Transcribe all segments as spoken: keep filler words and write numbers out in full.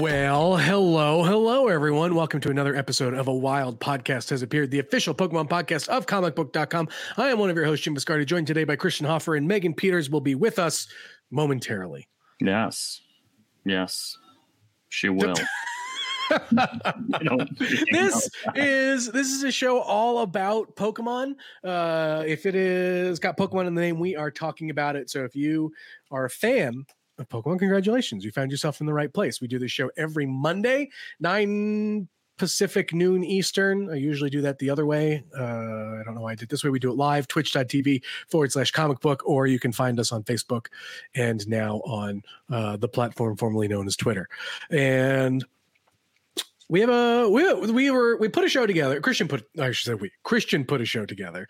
Well, hello, hello, everyone. Welcome to another episode of A Wild Podcast Has Appeared, the official Pokemon podcast of comic book dot com. I am one of your hosts, Jim Biscardi, joined today by Christian Hoffer, and Megan Peters will be with us momentarily. Yes. Yes. She will. This is this is a show all about Pokemon. Uh, if it is got Pokemon in the name, we are talking about it. So if you are a fan of Pokemon, congratulations. You found yourself in the right place. We do this show every Monday, nine Pacific, noon Eastern. I usually do that the other way. Uh, I don't know why I did this way. We do it live, Twitch.tv forward slash comic book, or you can find us on Facebook and now on uh, the platform formerly known as Twitter. And we have a we we were we put a show together. Christian put I should say we Christian put a show together,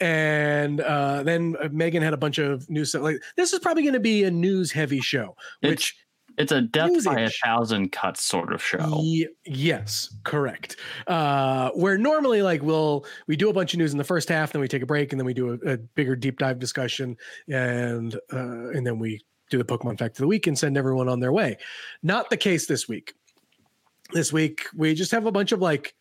and uh, then Megan had a bunch of news stuff. Like, this is probably going to be a news heavy show, which. It's- It's a death music. By a thousand cuts sort of show. Ye- yes, correct. Uh, where normally, like, we'll we do a bunch of news in the first half, then we take a break, and then we do a, a bigger deep dive discussion, and uh, and then we do the Pokemon Fact of the Week and send everyone on their way. Not the case this week. This week we just have a bunch of like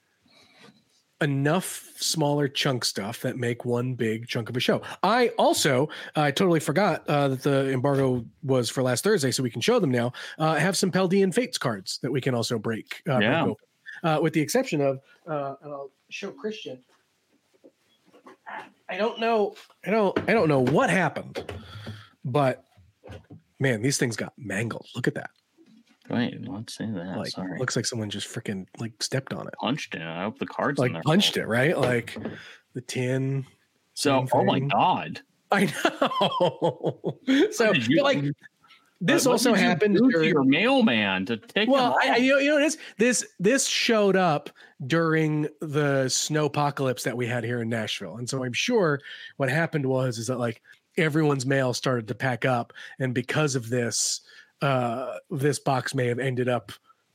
enough smaller chunk stuff that make one big chunk of a show. I also, I uh, totally forgot uh, that the embargo was for last Thursday, so we can show them now. Uh, have some Paldean Fates cards that we can also break. Uh, yeah. break open. Uh, with the exception of, uh, and I'll show Christian. I don't know. I don't. I don't know what happened, but man, these things got mangled. Look at that. Wait, let's say that. Like, Sorry. Looks like someone just freaking like stepped on it. Punched it. I hope the card's like in there. Punched it, right? Like the tin. So, oh my God. I know. So, you, like, this also happened during your mailman to take. Well, I, you know, you know what it is? This this showed up during the snowpocalypse that we had here in Nashville, and so I'm sure what happened was is that like everyone's mail started to pack up, and because of this. Uh, this box may have ended up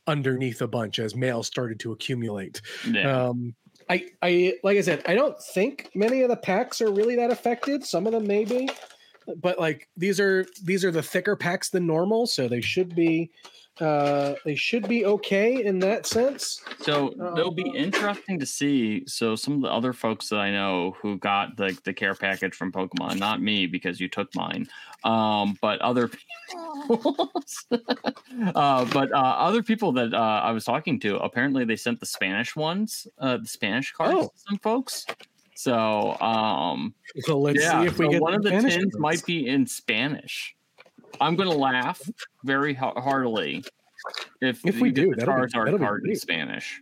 underneath a bunch as mail started to accumulate. Yeah. Um, I, I, like I said, I don't think many of the packs are really that affected. Some of them maybe, but like these are these are the thicker packs than normal, so they should be uh, they should be okay in that sense. So um, they'll be interesting to see. So some of the other folks that I know who got the the care package from Pokemon, not me because you took mine, um, but other. uh, but uh, other people that uh, I was talking to, apparently they sent the Spanish ones, uh, the Spanish cards oh. to some folks. So, um, so let's yeah, see if we so get one of the Spanish tins cards. Might be in Spanish. I'm going to laugh very ha- heartily if, if we do the Charizard be, card in Spanish.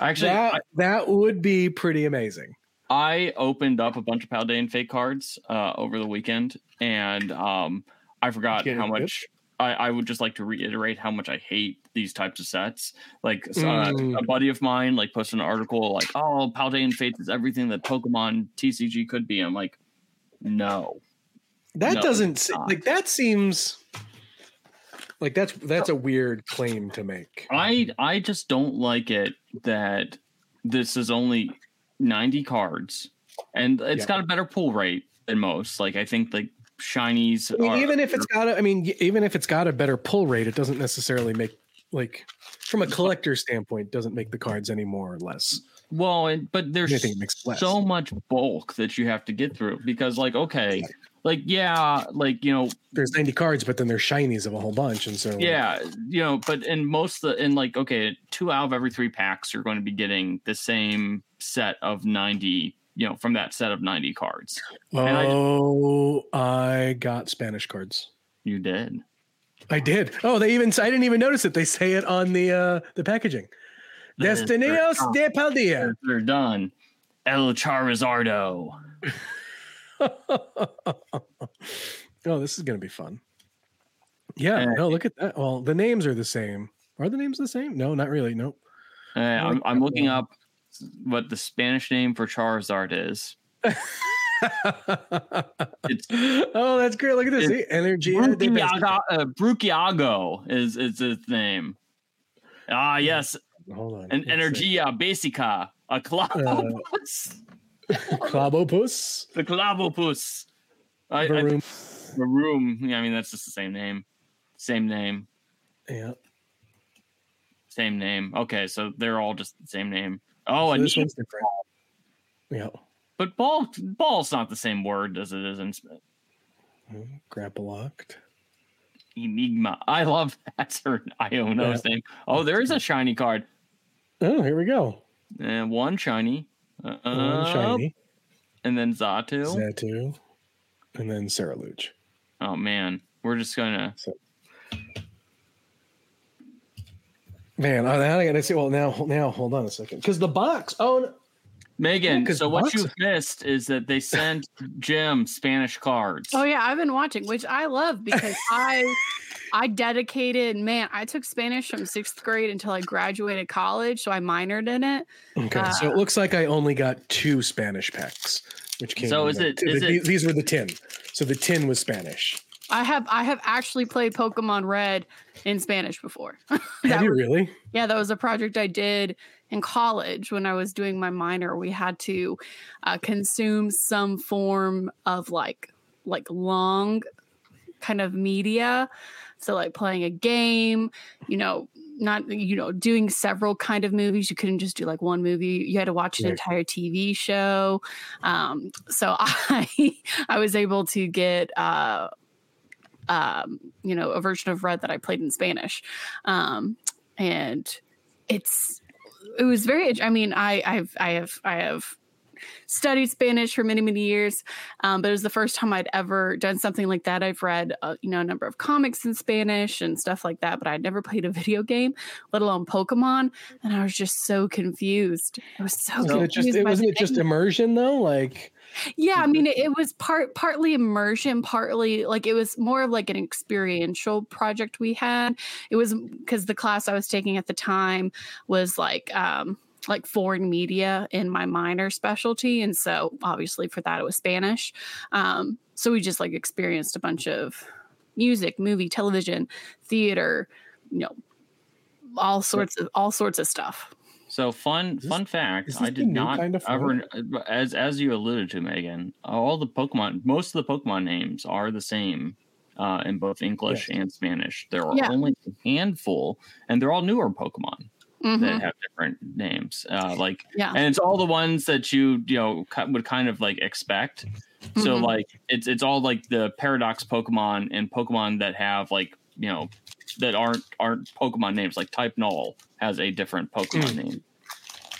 Actually, that, I, that would be pretty amazing. I opened up a bunch of Paldean Fate cards uh, over the weekend, and um, I forgot how much I, I would just like to reiterate how much I hate these types of sets. Like so, mm. uh, a buddy of mine like posted an article like, oh, Paldean Fates is everything that Pokemon T C G could be. I'm like, no, that no, doesn't se- like that seems like that's that's a weird claim to make. I, I just don't like it that this is only ninety cards, and it's yeah. got a better pull rate than most. Like I think like shinies, I mean, are, even if it's got a, I mean, even if it's got a better pull rate, it doesn't necessarily make like from a collector standpoint doesn't make the cards any more or less. Well, and but there's so much bulk that you have to get through because like okay, like yeah, like you know, there's ninety cards, but then there's shinies of a whole bunch, and so yeah, you know, but in most of the in like okay, two out of every three packs you're going to be getting the same set of ninety, you know, from that set of ninety cards. And oh, I, I got Spanish cards. You did. I did. Oh, they even, I didn't even notice it. They say it on the, uh, the packaging. Destinos de Paldea. They're done. El Charizardo. Oh, this is going to be fun. Yeah. No, look at that. Well, the names are the same. Are the names the same? No, not really. Nope. Uh, I'm, I'm looking up what the Spanish name for Charizard is. It's, oh, that's great. Look at this. See, energy. Bruchiago, uh, Bruchiago is, is its name. Ah, yes. Hold on. An Energia Basica. A Clavopus. Uh, Clavopus? The Clavopus. I, the room. I, the room. Yeah, I mean, that's just the same name. Same name. Yeah. Same name. Okay, so they're all just the same name. Oh, so and this one's different. Yeah. But ball, ball's not the same word as it is in Smith. Mm, Grappalocked. Enigma. I love that's her Iono's yeah. name. Oh, there is a shiny card. Oh, here we go. And one shiny. Uh, one shiny. And then Zatu. Zatu. And then Saraluch. Oh, man. We're just going to... So. Man, I, I got to see. Well, now, now, hold on a second. Because the box... Oh, no. Megan, yeah, so what you've missed is that they sent Jim Spanish cards. Oh, yeah, I've been watching, which I love because I I dedicated, man, I took Spanish from sixth grade until I graduated college, so I minored in it. Okay, uh, so it looks like I only got two Spanish packs, which came So is it, is the, it? These were the tin. So the tin was Spanish. I have I have actually played Pokemon Red in Spanish before. Have you was, really? Yeah, that was a project I did in college when I was doing my minor. We had to uh, consume some form of like like long kind of media. So like playing a game, you know, not, you know, doing several kind of movies. You couldn't just do like one movie. You had to watch an entire T V show. Um, so I, I was able to get... Uh, um you know a version of Red that I played in Spanish, um and it's it was very I mean I I've I have I have studied Spanish for many many years, um but it was the first time I'd ever done something like that. I've read uh, you know a number of comics in Spanish and stuff like that, but I'd never played a video game, let alone Pokemon, and I was just so confused. I was so no, confused. It just, it, wasn't it just immersion though? Like yeah, I mean, it, it was part partly immersion, partly like it was more of like an experiential project we had. It was because the class I was taking at the time was like um, like foreign media in my minor specialty. And so obviously for that, it was Spanish. Um, so we just like experienced a bunch of music, movie, television, theater, you know, all sorts of all sorts of stuff. So fun, this, fun fact, I did not kind of ever, as as you alluded to, Megan, all the Pokemon, most of the Pokemon names are the same uh, in both English yes. and Spanish. There are yeah. only a handful, and they're all newer Pokemon mm-hmm. that have different names. Uh, like, yeah. And it's all the ones that you, you know, would kind of like expect. Mm-hmm. So like, it's it's all like the Paradox Pokemon and Pokemon that have like, you know, that aren't aren't Pokemon names, like Type Null has a different Pokemon mm. name.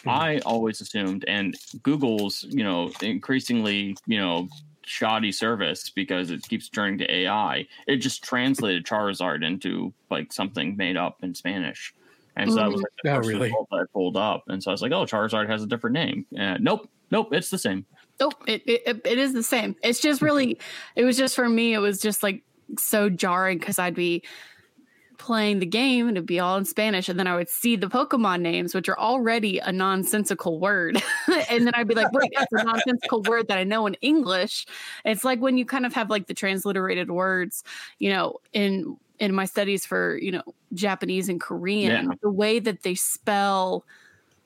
Mm. I always assumed, and Google's, you know, increasingly, you know, shoddy service because it keeps turning to A I. It just translated Charizard into like something made up in Spanish, and so mm. that was like the oh, first really? result that I pulled up. And so I was like, oh, Charizard has a different name. Uh, nope, nope, it's the same. Nope, oh, it, it it is the same. It's just really, it was just for me. It was just like so jarring because I'd be playing the game and it'd be all in Spanish, and then I would see the Pokemon names, which are already a nonsensical word, and then I'd be like, wait, it's a nonsensical word that I know in English. It's like when you kind of have like the transliterated words, you know, in in my studies for, you know, Japanese and Korean, yeah. the way that they spell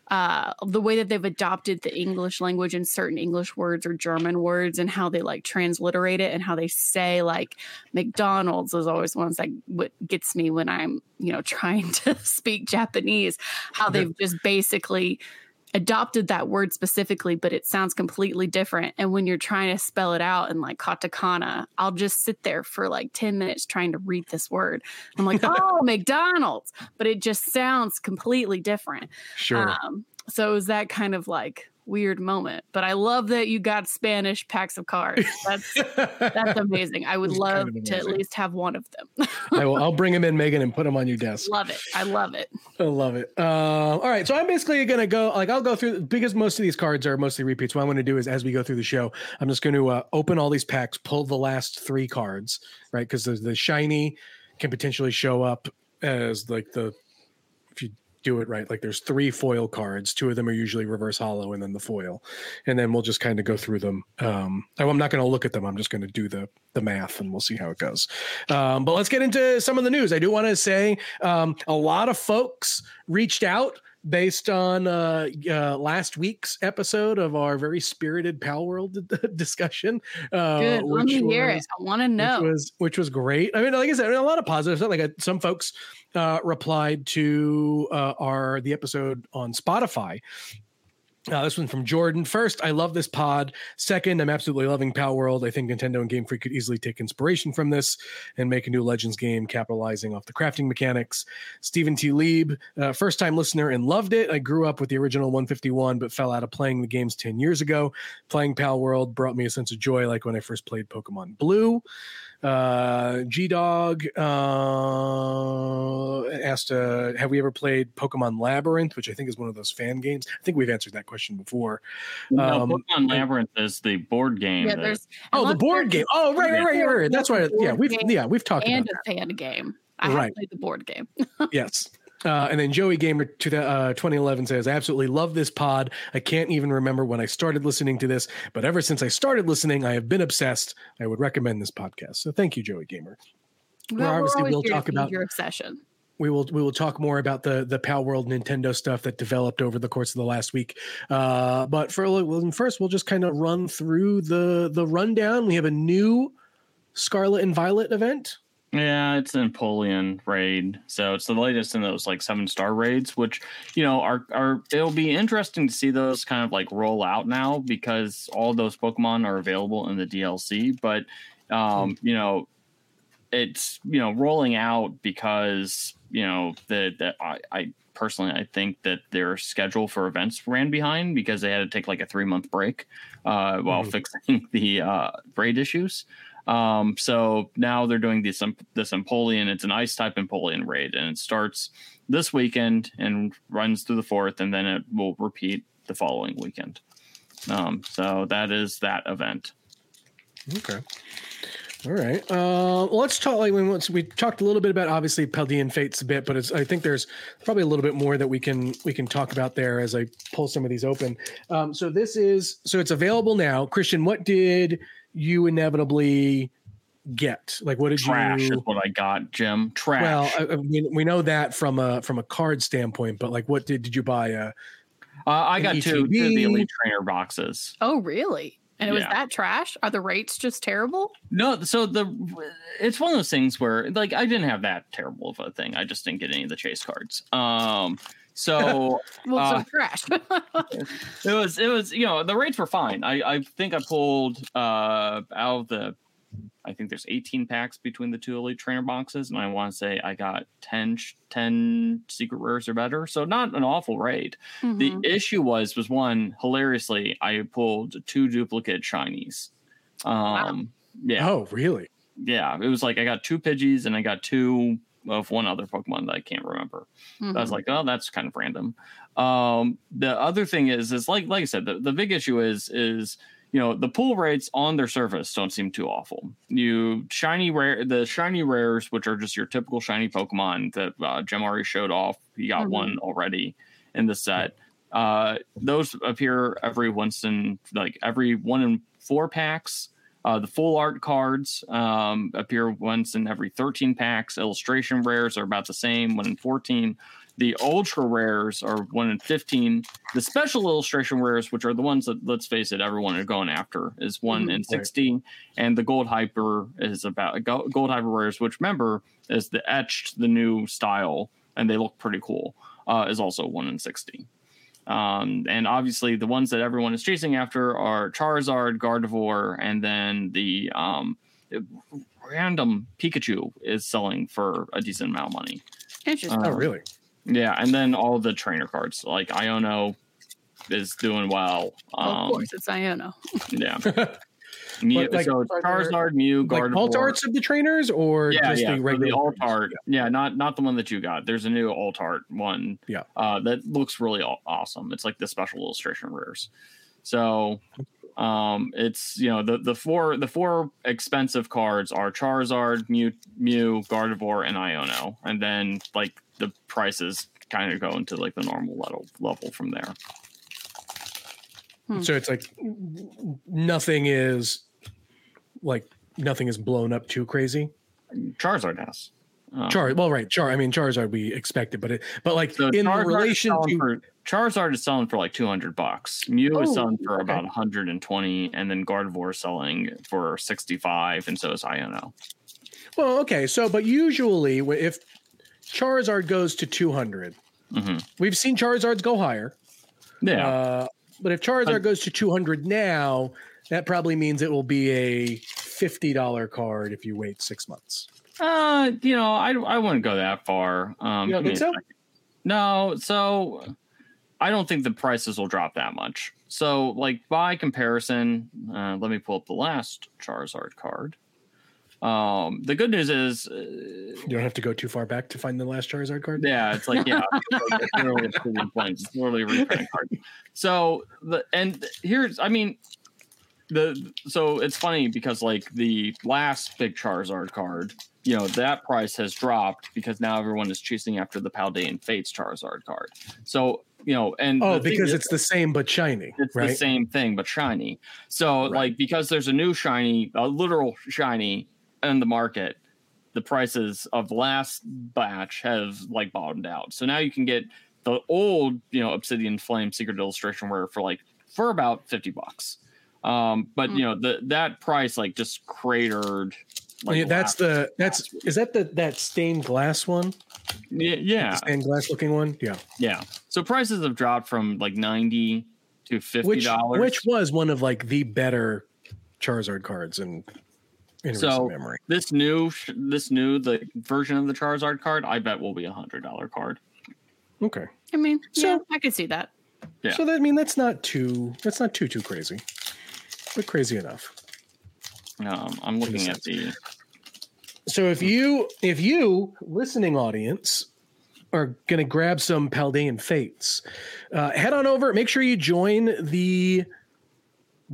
uh the way that they've adopted the English language and certain English words or German words and how they like transliterate it and how they say like McDonald's is always one that what gets me when I'm, you know, trying to speak Japanese, how they've just basically adopted that word specifically, but it sounds completely different. And when you're trying to spell it out in like katakana, I'll just sit there for like ten minutes trying to read this word. I'm like, oh, McDonald's, but it just sounds completely different. Sure. Um, so it was that kind of like weird moment. But I love that you got Spanish packs of cards. That's that's amazing. I would love kind of to at least have one of them. I will, I'll bring them in, Megan, and put them on your desk. Love it. I love it. I love it. Uh, all right. So I'm basically going to go, like, I'll go through, because most of these cards are mostly repeats. What I'm going to do is, as we go through the show, I'm just going to uh, open all these packs, pull the last three cards, right? Because the, the shiny can potentially show up as like the, if you do it right, like there's three foil cards, two of them are usually reverse hollow and then the foil, and then we'll just kind of go through them. um I'm not going to look at them, I'm just going to do the the math and we'll see how it goes. Um but let's get into some of the news. I do want to say um a lot of folks reached out based on uh, uh, last week's episode of our very spirited Palworld discussion. Uh, Good, let me hear it. I want to know. Which was, which was great. I mean, like I said, I mean, a lot of positives. Like I, some folks uh, replied to uh, our the episode on Spotify. Uh, this one from Jordan. First, I love this pod. Second, I'm absolutely loving Palworld. I think Nintendo and Game Freak could easily take inspiration from this and make a new Legends game capitalizing off the crafting mechanics. Stephen T. Lieb, uh, first-time listener and loved it. I grew up with the original one fifty-one but fell out of playing the games ten years ago. Playing Palworld brought me a sense of joy like when I first played Pokemon Blue. Uh, G-Dog uh, asked, uh, have we ever played Pokemon Labyrinth, which I think is one of those fan games? I think we've answered that question before. Um, no, Pokemon Labyrinth is the board game. Yeah, that... Oh, the board game. Oh, right, right, right, right. That's right. Yeah, we've yeah we've talked about that. And a fan game. I right. have played the board game. Yes. Uh, and then Joey Gamer to the, uh, twenty eleven says, I absolutely love this pod. I can't even remember when I started listening to this, but ever since I started listening, I have been obsessed. I would recommend this podcast. So thank you, Joey Gamer. Well, we're obviously we'll talk about your obsession. We will we will talk more about the the Palworld Nintendo stuff that developed over the course of the last week. Uh, but for well, first, we'll just kind of run through the the rundown. We have a new Scarlet and Violet event. Yeah, it's an Empoleon raid, so it's the latest in those like seven star raids, which you know are are it'll be interesting to see those kind of like roll out now because all those Pokemon are available in the D L C. But um, you know, it's you know rolling out because you know that that I, I personally I think that their schedule for events ran behind because they had to take like a three month break uh, while mm-hmm. fixing the uh, raid issues. Um, so now they're doing this, this Empoleon. It's an ice type Empoleon raid, and it starts this weekend and runs through the fourth, and then it will repeat the following weekend. Um, so that is that event. Okay. All right. Uh, let's talk. Like we, we talked a little bit about obviously Paldean Fates a bit, but it's, I think there's probably a little bit more that we can we can talk about there as I pull some of these open. Um, so this is so it's available now. Christian, what did you inevitably get? Like, what did Trash you? Trash is what I got, Jim. Trash. Well, I, I mean, we know that from a from a card standpoint, but like, what did did you buy? A, uh, I got two, two of the Elite Trainer boxes. Oh, really? And it yeah. was that trash? Are the rates just terrible? No, so the it's one of those things where like I didn't have that terrible of a thing. I just didn't get any of the chase cards. Um, so well, uh, so trash. it was it was you know the rates were fine. I I think I pulled uh out of the I think there's eighteen packs between the two Elite Trainer boxes, and I want to say I got ten, ten secret rares or better. So not an awful raid. Mm-hmm. The issue was, was one, hilariously, I pulled two duplicate shinies. Um, wow. Yeah. Oh, really? Yeah. It was like I got two Pidgeys and I got two of one other Pokemon that I can't remember. Mm-hmm. I was like, oh, that's kind of random. Um, the other thing is, is like like I said, the, the big issue is is you know, the pull rates on their surface don't seem too awful. You shiny rare, the shiny rares, which are just your typical shiny Pokemon that uh, Jim already showed off. He got mm-hmm. one already in the set. Uh, those appear every once in like every one in four packs. Uh, the full art cards um, appear once in every thirteen packs. Illustration rares are about the same, one in fourteen. The ultra rares are one in fifteen. The special illustration rares, which are the ones that, let's face it, everyone is going after, is one mm-hmm. in sixteen. And the gold hyper is about gold hyper rares, which remember is the etched, the new style, and they look pretty cool. Uh, is also one in sixteen. Um, and obviously, the ones that everyone is chasing after are Charizard, Gardevoir, and then the um, random Pikachu is selling for a decent amount of money. Interesting. Uh, oh, really? Yeah, and then all the trainer cards like Iono, is doing well. Um, well of course, it's Iono. Yeah. Mew, like, so Charizard, Mew, like Gardevoir. Altarts of the trainers, or yeah, just yeah, the regular so the Altart. Yeah, not not the one that you got. There's a new Altart one. Yeah, uh, that looks really awesome. It's like the special illustration rares. So, um, it's you know the the four the four expensive cards are Charizard, Mew, Mew, Gardevoir, and Iono, and then like the prices kind of go into like the normal level level from there. Hmm. So it's like nothing is like nothing is blown up too crazy. Charizard has. Um, Char well, right. Char I mean Charizard we expected, but it but like so in Charizard relation to for, Charizard is selling for like two hundred bucks. Mew oh, is selling for okay. about one hundred and twenty, and then Gardevoir is selling for sixty five, and so is Iono. Well, okay. So, but usually if Charizard goes to two hundred, mm-hmm. we've seen Charizards go higher. Yeah. Uh, But if Charizard goes to two hundred now, that probably means it will be a fifty dollar card if you wait six months. Uh, you know, I, I wouldn't go that far. Um, you don't think so? No, so I don't think the prices will drop that much. So, like, by comparison, uh, let me pull up the last Charizard card. Um, the good news is uh, you don't have to go too far back to find the last Charizard card. Yeah, it's like yeah, it's like, literally it's literally a reprint card. So the and here's I mean the so it's funny because like the last big Charizard card, you know, that price has dropped because now everyone is chasing after the Paldean Fates Charizard card. So you know, and oh, because it's the same but shiny. It's right? the same thing but shiny. So right. like because there's a new shiny, a literal shiny. In the market, the prices of last batch have like bottomed out. So now you can get the old, you know, Obsidian Flame Secret Illustration Rare for like for about fifty bucks. Um, but mm. you know the that price like just cratered. Like, yeah, that's the that's is that the that stained glass one? Yeah, yeah, the stained glass looking one. Yeah, yeah. So prices have dropped from like ninety to fifty dollars, which, which was one of like the better Charizard cards and. So memory. this new, this new the version of the Charizard card, I bet will be a hundred dollar card. Okay, I mean, so yeah, I could see that. Yeah. So that, I mean, that's not too, that's not too too crazy, but crazy enough. Um, I'm looking at the. So if you, if you listening audience, are gonna grab some Paldean Fates, uh, head on over. Make sure you join the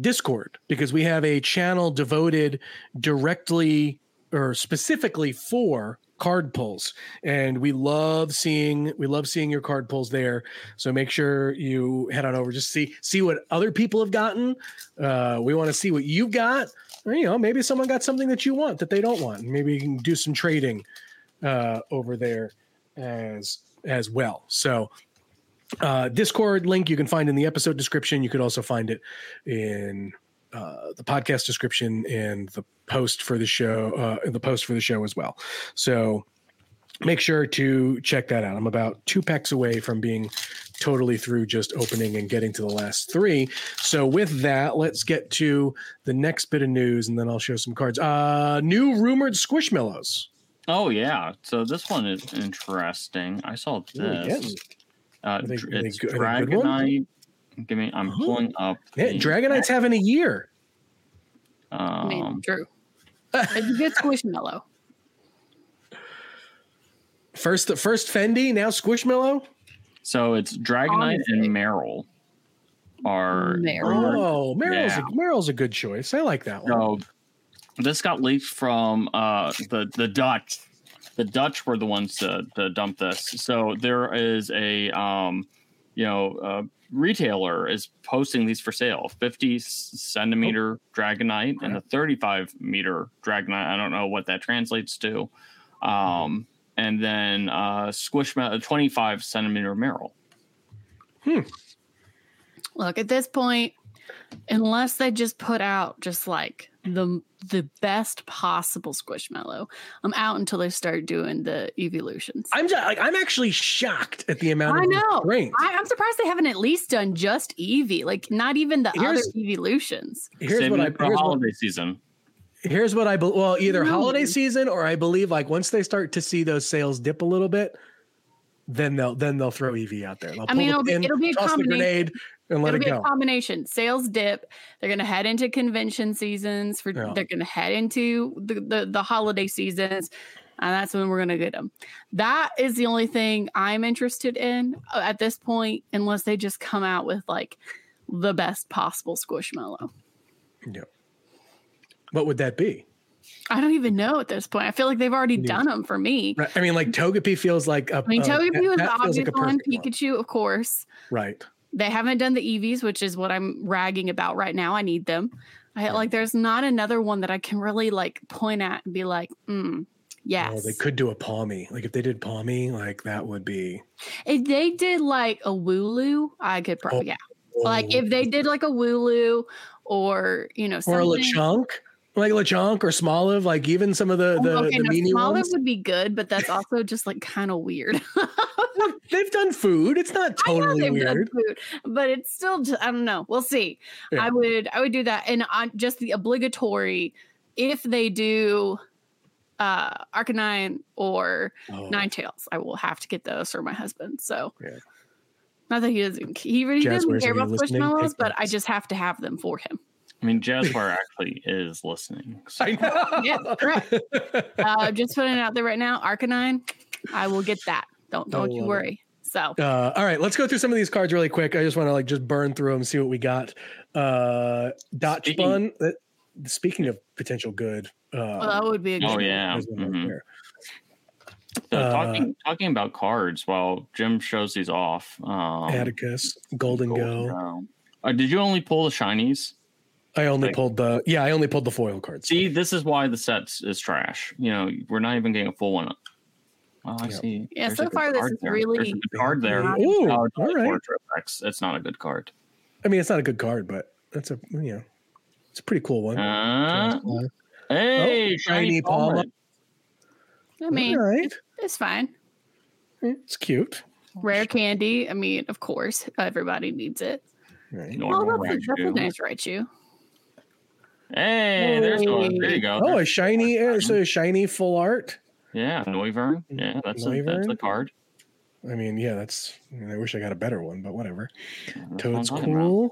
Discord, because we have a channel devoted directly or specifically for card pulls, and we love seeing we love seeing your card pulls there. So make sure you head on over, just see see what other people have gotten. Uh we want to see what you got, or you know, maybe someone got something that you want that they don't want. Maybe you can do some trading uh over there as as well. So Uh, Discord link you can find in the episode description. You could also find it in uh, the podcast description and the post for the show, uh, the post for the show as well. So make sure to check that out. I'm about two packs away from being totally through just opening and getting to the last three. So with that, let's get to the next bit of news, and then I'll show some cards. Uh, new rumored Squishmallows. Oh, yeah. So this one is interesting. I saw this. Ooh, yes. Uh, they, it's they, Dragonite. Give me. I'm oh. pulling up. Yeah, Dragonites pack. Having a year. Um, I mean, true. It's a good Squishmallow. First, first Fendi, now Squishmallow. So it's Dragonite oh, and Meryl. Are Meryl? Oh, Meryl's yeah. a, Meryl's a good choice. I like that one. So this got leaked from uh, the the Dutch. The Dutch were the ones to, to dump this. So there is a, um, you know, uh, retailer is posting these for sale. fifty centimeter oh. Dragonite right. and a thirty-five meter Dragonite. I don't know what that translates to. Um, and then uh, Squishmallow, a twenty-five centimeter Meryl. Hmm. Look, at this point, unless they just put out just like the the best possible Squishmallow, I'm out until they start doing the evolutions. I'm just, like I'm actually shocked at the amount I of know. I, I'm surprised they haven't at least done just Eevee, like not even the here's, other evolutions. Here's Save what I for here's holiday what, season. Here's what I be, well either really? holiday season or I believe like once they start to see those sales dip a little bit, then they'll then they'll throw Eevee out there. They'll I mean, it'll, pin, be, it'll be a toss combination. The grenade. and let It'll it be go. A combination. Sales dip. They're going to head into convention seasons. For yeah. They're going to head into the, the, the holiday seasons. And that's when we're going to get them. That is the only thing I'm interested in at this point, unless they just come out with like the best possible Squishmallow. Yeah. What would that be? I don't even know at this point. I feel like they've already yeah. done them for me. Right. I mean, like Togepi feels like a. I mean, Togepi was the obvious one. Pikachu, of course. Right. They haven't done the Eevees, which is what I'm ragging about right now. I need them. I right. like. There's not another one that I can really like point at and be like, hmm. Yes. Oh, they could do a Palmy. Like if they did Palmy, like that would be. If they did like a Wooloo, I could probably oh, yeah. Oh. Like if they did like a Wooloo or you know something. Or a Lechonk, like Lechonk or Smoliv, like even some of the the, oh, okay, the no, meanie Smoliv ones would be good, but that's also just like kind of weird. They've done food. It's not totally I know they've weird, done food, but it's still just, I don't know. We'll see. Yeah. I would I would do that, and on just the obligatory if they do. Uh, Arcanine or oh. Ninetales. I will have to get those for my husband. So, yeah. Not that he doesn't, he really Jazz doesn't care about Squishmallows, but I just have to have them for him. I mean, Jazzware actually is listening. So. I know. Yeah, correct. Uh, just putting it out there right now. Arcanine, I will get that. Don't don't oh, you worry. So, uh, all right, let's go through some of these cards really quick. I just want to like just burn through them, see what we got. Uh, Dachshund. Speaking of potential good, uh, well, that would be a good oh, yeah. Mm-hmm. So uh, talking, talking about cards while Jim shows these off, um, Atticus, Golden, Golden Go. Go. Uh, did you only pull the shinies? I only like, pulled the yeah, I only pulled the foil cards. See, this is why the sets is trash. You know, we're not even getting a full one up. Oh, I yeah. see. Yeah, There's so far this is there. really There's a good card there. Ooh, uh, all right. It's not a good card. I mean, it's not a good card, but that's a you know. It's a pretty cool one. Uh, hey, oh, shiny Palma. I mean, all right. It's fine. It's cute. Rare candy. I mean, of course, everybody needs it. Right. Well, that's, that's a nice Raichu. Hey, there's one. There you go. Oh, there's a shiny, so a shiny full art. Yeah, Noivern. Yeah, that's, Noivern. A, that's the card. I mean, yeah, that's. I, mean, I wish I got a better one, but whatever. Yeah, Toad's cool. About.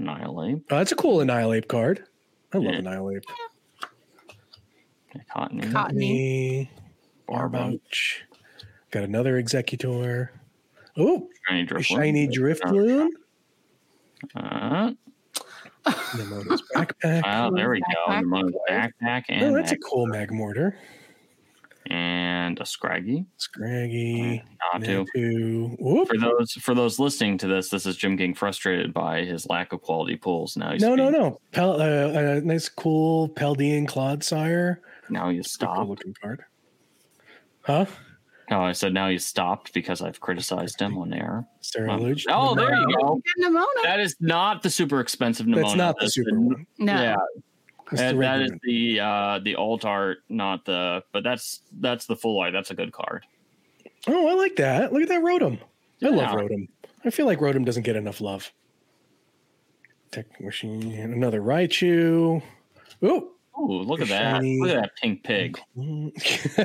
Annihilate. Oh, that's a cool Annihilate card. I love yeah. Annihilate. Yeah. Cottony. Cottony. Barbouch. Got another Executor. Oh, shiny Drifloon. Shiny Drifloon. Uh, Nemona's backpack. Oh, there we go. Nemona's backpack. And oh, that's a cool Magmortar. And a Scraggy. Scraggy. Natu. For those for those listening to this, this is Jim getting frustrated by his lack of quality pulls. Now he's no, being, no, no. Pel, uh, a nice, cool Paldean Clodsire. Now you stop. Cool looking card. Huh? No, I said now you stopped because I've criticized him on air. Sarah um, Luch. Oh, no. There you go. That is not the super expensive Nimona. That's not That's the super the, one. No. Yeah. And that is the uh, the alt art, not the but that's that's the full art. That's a good card. Oh, I like that. Look at that Rotom. Yeah. I love Rotom. I feel like Rotom doesn't get enough love. Tech machine, another Raichu. Ooh, ooh, look at that! Shiny. Look at that pink pig. There's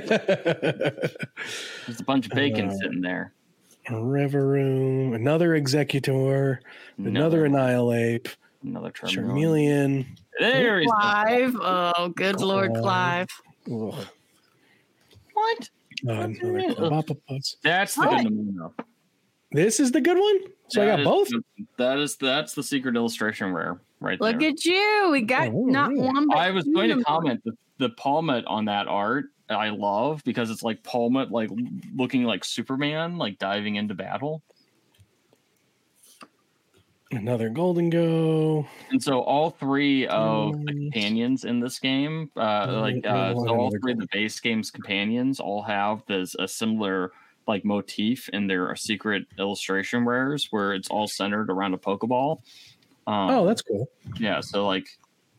a bunch of bacon uh, sitting there. Rivaroom, another Executor, another, another Annihilate, another Charmeleon. There he is. Clive. Oh, good uh, Lord, Clive. Ugh. What? Uh, that's the good one. This is the good one? So that I got is, both? That is that's the secret illustration rare right Look there. Look at you. We got oh, not really. one. But I was going to comment the, the palmet on that art I love because it's like palmet like looking like Superman, like diving into battle. Another Golden Go. And so all three of um, the companions in this game, uh, like uh, so all three of the base game's companions all have this a similar like motif in their secret illustration rares where it's all centered around a Pokeball. Um, oh, that's cool. Yeah. So like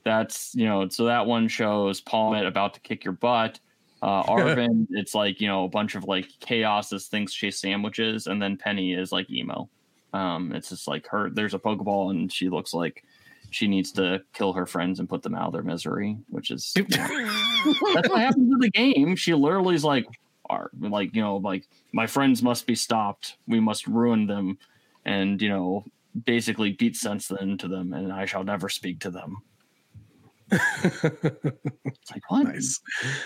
that's, you know, so that one shows Palmet about to kick your butt. Uh, Arvin, it's like, you know, a bunch of like chaos as things chase sandwiches. And then Penny is like emo. Um, it's just like her, there's a Pokeball and she looks like she needs to kill her friends and put them out of their misery, which is, you know, that's what happens in the game. She literally is like, are like, you know, like my friends must be stopped. We must ruin them. And, you know, basically beat sense into them, and I shall never speak to them. It's like, what? Nice.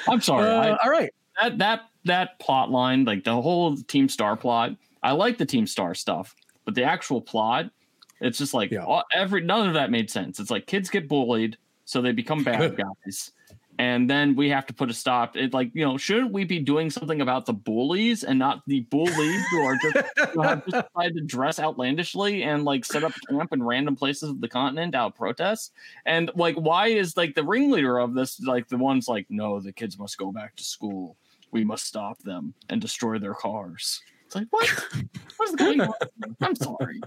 I'm sorry. Uh, I, all right. That that that plot line, like the whole Team Star plot, I like the Team Star stuff, but the actual plot, it's just like yeah. all, every none of that made sense. It's like kids get bullied, so they become bad guys, and then we have to put a stop. It like you know, shouldn't we be doing something about the bullies and not the bullies who are just who have just decided to dress outlandishly and like set up camp in random places of the continent out protests? And like, why is like the ringleader of this like the one's like, no, the kids must go back to school. We must stop them and destroy their cars. It's like, what? What's going on? I'm sorry.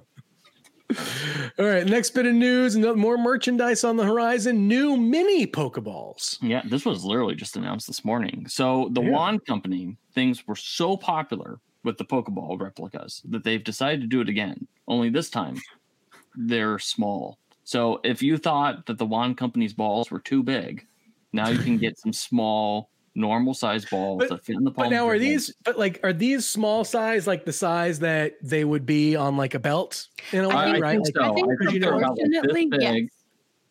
All right, next bit of news, more merchandise on the horizon, new mini Pokeballs. Yeah, this was literally just announced this morning. So the yeah. Wand Company, things were so popular with the Pokeball replicas that they've decided to do it again, only this time they're small. So if you thought that the Wand Company's balls were too big, now you can get some small normal size balls but, that fit in the palm. But now are these hands. But like are these small size like the size that they would be on like a belt in a way, I think, right? So. Like, I think I they're about like this big. Yes.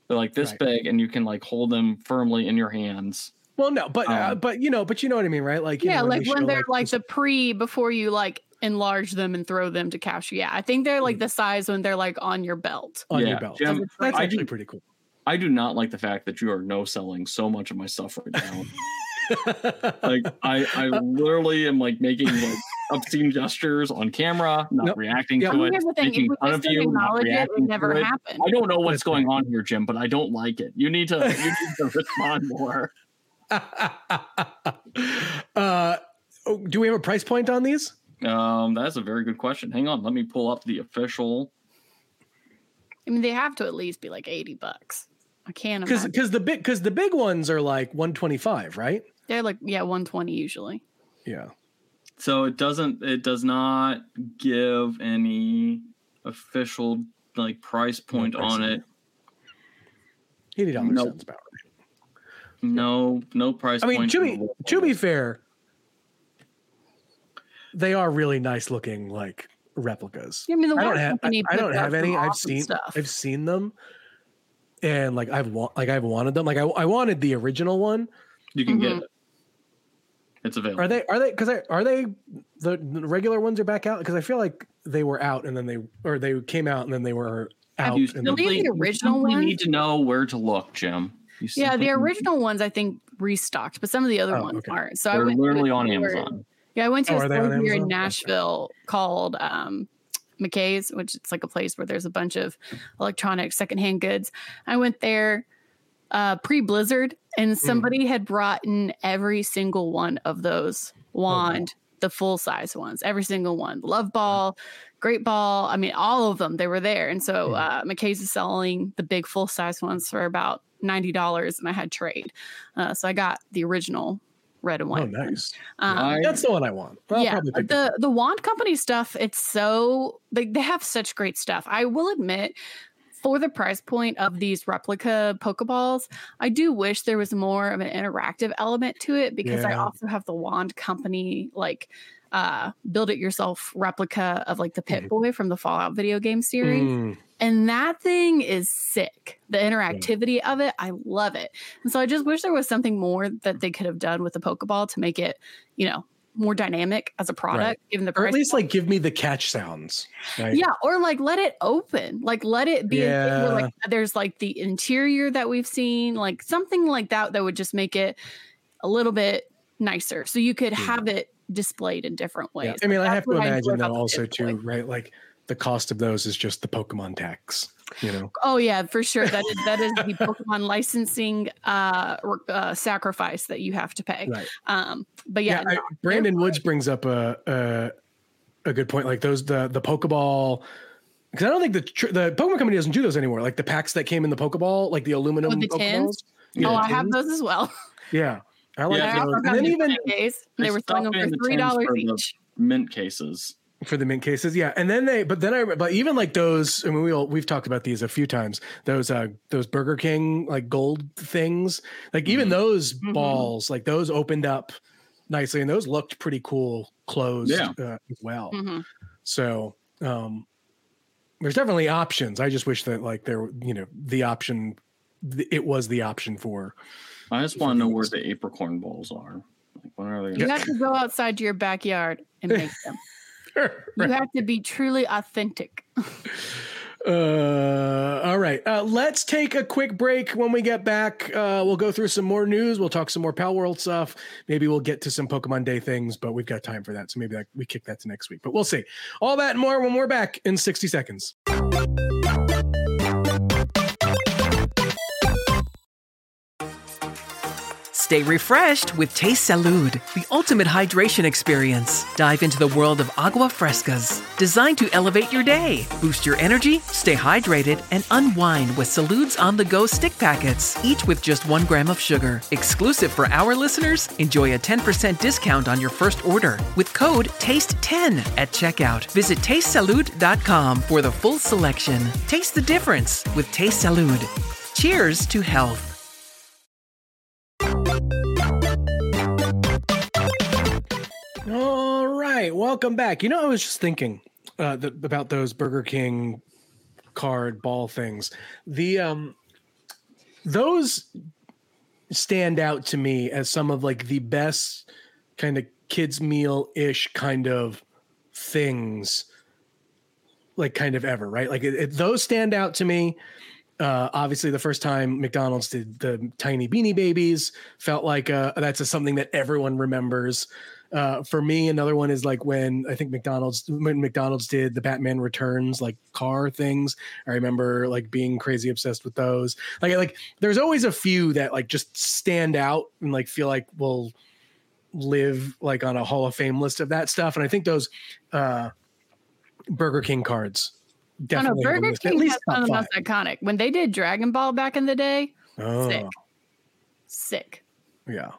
They're like this right. big and you can like hold them firmly in your hands. Well no, but um, uh, but you know, but you know what I mean, right? Like yeah, you know, like when, when they're like this. The pre before you like enlarge them and throw them to cash. Yeah, I think they're like mm-hmm. the size when they're like on your belt. On yeah, your belt. Jim, that's I actually do, pretty cool. I do not like the fact that you are no selling so much of my stuff right now. Like I, I literally am like making like obscene gestures on camera, not nope. reacting yeah. to it. Here's the thing: if we just acknowledge it, it never happened. I don't know what's going on here, Jim, but I don't like it. You need to, you need to respond more. uh, do we have a price point on these? Um, that's a very good question. Hang on, let me pull up the official. I mean, they have to at least be like eighty bucks. I can't because because the big because the big ones are like one twenty five, right? They're like, yeah, one twenty usually. Yeah. So it doesn't, it does not give any official like price point no price on it. eighty dollars nope. sounds about right. No, no price point. I mean, point to, be, to be fair, they are really nice looking like replicas. Yeah, I mean, the I don't have, I, I don't have any. I've seen, stuff. I've seen them. And like, I've wa- like, I've wanted them. Like I, I wanted the original one. You can mm-hmm. get it. It's available. Are they? Are they? Because I are they? The, the regular ones are back out. Because I feel like they were out and then they or they came out and then they were out. You and simply, the original ones. You need to know where to look, Jim. Yeah, the original ones I think restocked, but some of the other oh, ones okay. aren't. So they're I went literally on store, Amazon. Yeah, I went to oh, a store here in Nashville okay. called um, McKay's, which it's like a place where there's a bunch of electronic secondhand goods. I went there. Uh, pre-Blizzard, and somebody mm. had brought in every single one of those wand, oh, wow. the full-size ones, every single one. Love Ball, Great Ball, I mean, all of them, they were there. And so uh, McKay's is selling the big full-size ones for about ninety dollars, and I had trade. Uh, so I got the original red and white. Oh, nice. Um, That's the one I want. I'll yeah, the, the, the Wand Company stuff, it's so, they, they have such great stuff. I will admit, for the price point of these replica Pokeballs, I do wish there was more of an interactive element to it because yeah. I also have the Wand Company, like, uh, build-it-yourself replica of, like, the Pit Boy from the Fallout video game series. Mm. And that thing is sick. The interactivity yeah. of it, I love it. And so I just wish there was something more that they could have done with the Pokeball to make it, you know, more dynamic as a product right. given the price. Or at least point. Like give me the catch sounds. Right? Yeah, or like let it open. Like let it be yeah. where, like there's like the interior that we've seen, like something like that that would just make it a little bit nicer. So you could yeah. have it displayed in different ways. Yeah. I mean, like, I have to imagine that also too, right? Like the cost of those is just the Pokemon tax. You know. Oh yeah, for sure. That is that is the Pokemon licensing uh, uh, sacrifice that you have to pay. Right. Um, but yeah, yeah no, I, Brandon Woods brings up a, a a good point. Like those the the Pokeball, because I don't think the the Pokemon company doesn't do those anymore. Like the packs that came in the Pokeball, like the aluminum with the tins. Yeah, oh, the I tins. have those as well. Yeah, I like yeah, those. And then even days, they were selling them for three dollars each. Mint cases. For the mint cases, yeah, and then they, but then I, but even like those, I mean, we all, we've talked about these a few times. Those, uh, those Burger King like gold things, like even mm-hmm. those balls, mm-hmm. like those opened up nicely, and those looked pretty cool closed yeah. uh, as well. Mm-hmm. So, um, there's definitely options. I just wish that like there, you know, the option, it was the option for. I just want to know where the apricorn balls are. Like, what are they? You have to go outside to your backyard and make them. Right. You have to be truly authentic. Uh, all right. Uh, let's take a quick break. When we get back, uh, we'll go through some more news. We'll talk some more Palworld stuff. Maybe we'll get to some Pokemon Day things, but we've got time for that. So maybe that, we kick that to next week, but we'll see. All that and more when we're back in sixty seconds. Stay refreshed with Taste Salud, the ultimate hydration experience. Dive into the world of agua frescas, designed to elevate your day, boost your energy, stay hydrated, and unwind with Salud's on-the-go stick packets, each with just one gram of sugar. Exclusive for our listeners, enjoy a ten percent discount on your first order with code TASTE ten at checkout. Visit taste salud dot com for the full selection. Taste the difference with Taste Salud. Cheers to health. All right, welcome back. You know, I was just thinking uh, th- about those Burger King card ball things. The um, those stand out to me as some of like the best kind of kids meal-ish kind of things, like kind of ever, right? Like it, it, those stand out to me. Uh, obviously, the first time McDonald's did the tiny Beanie Babies felt like a, that's a, something that everyone remembers. Uh, for me, another one is like when I think McDonald's when McDonald's did the Batman Returns like car things. I remember like being crazy obsessed with those. Like like there's always a few that like just stand out and like feel like will live like on a Hall of Fame list of that stuff. And I think those uh, Burger King cards definitely. Oh, no, Burger King has one of the most iconic. When they did Dragon Ball back in the day, oh. sick, sick. Yeah.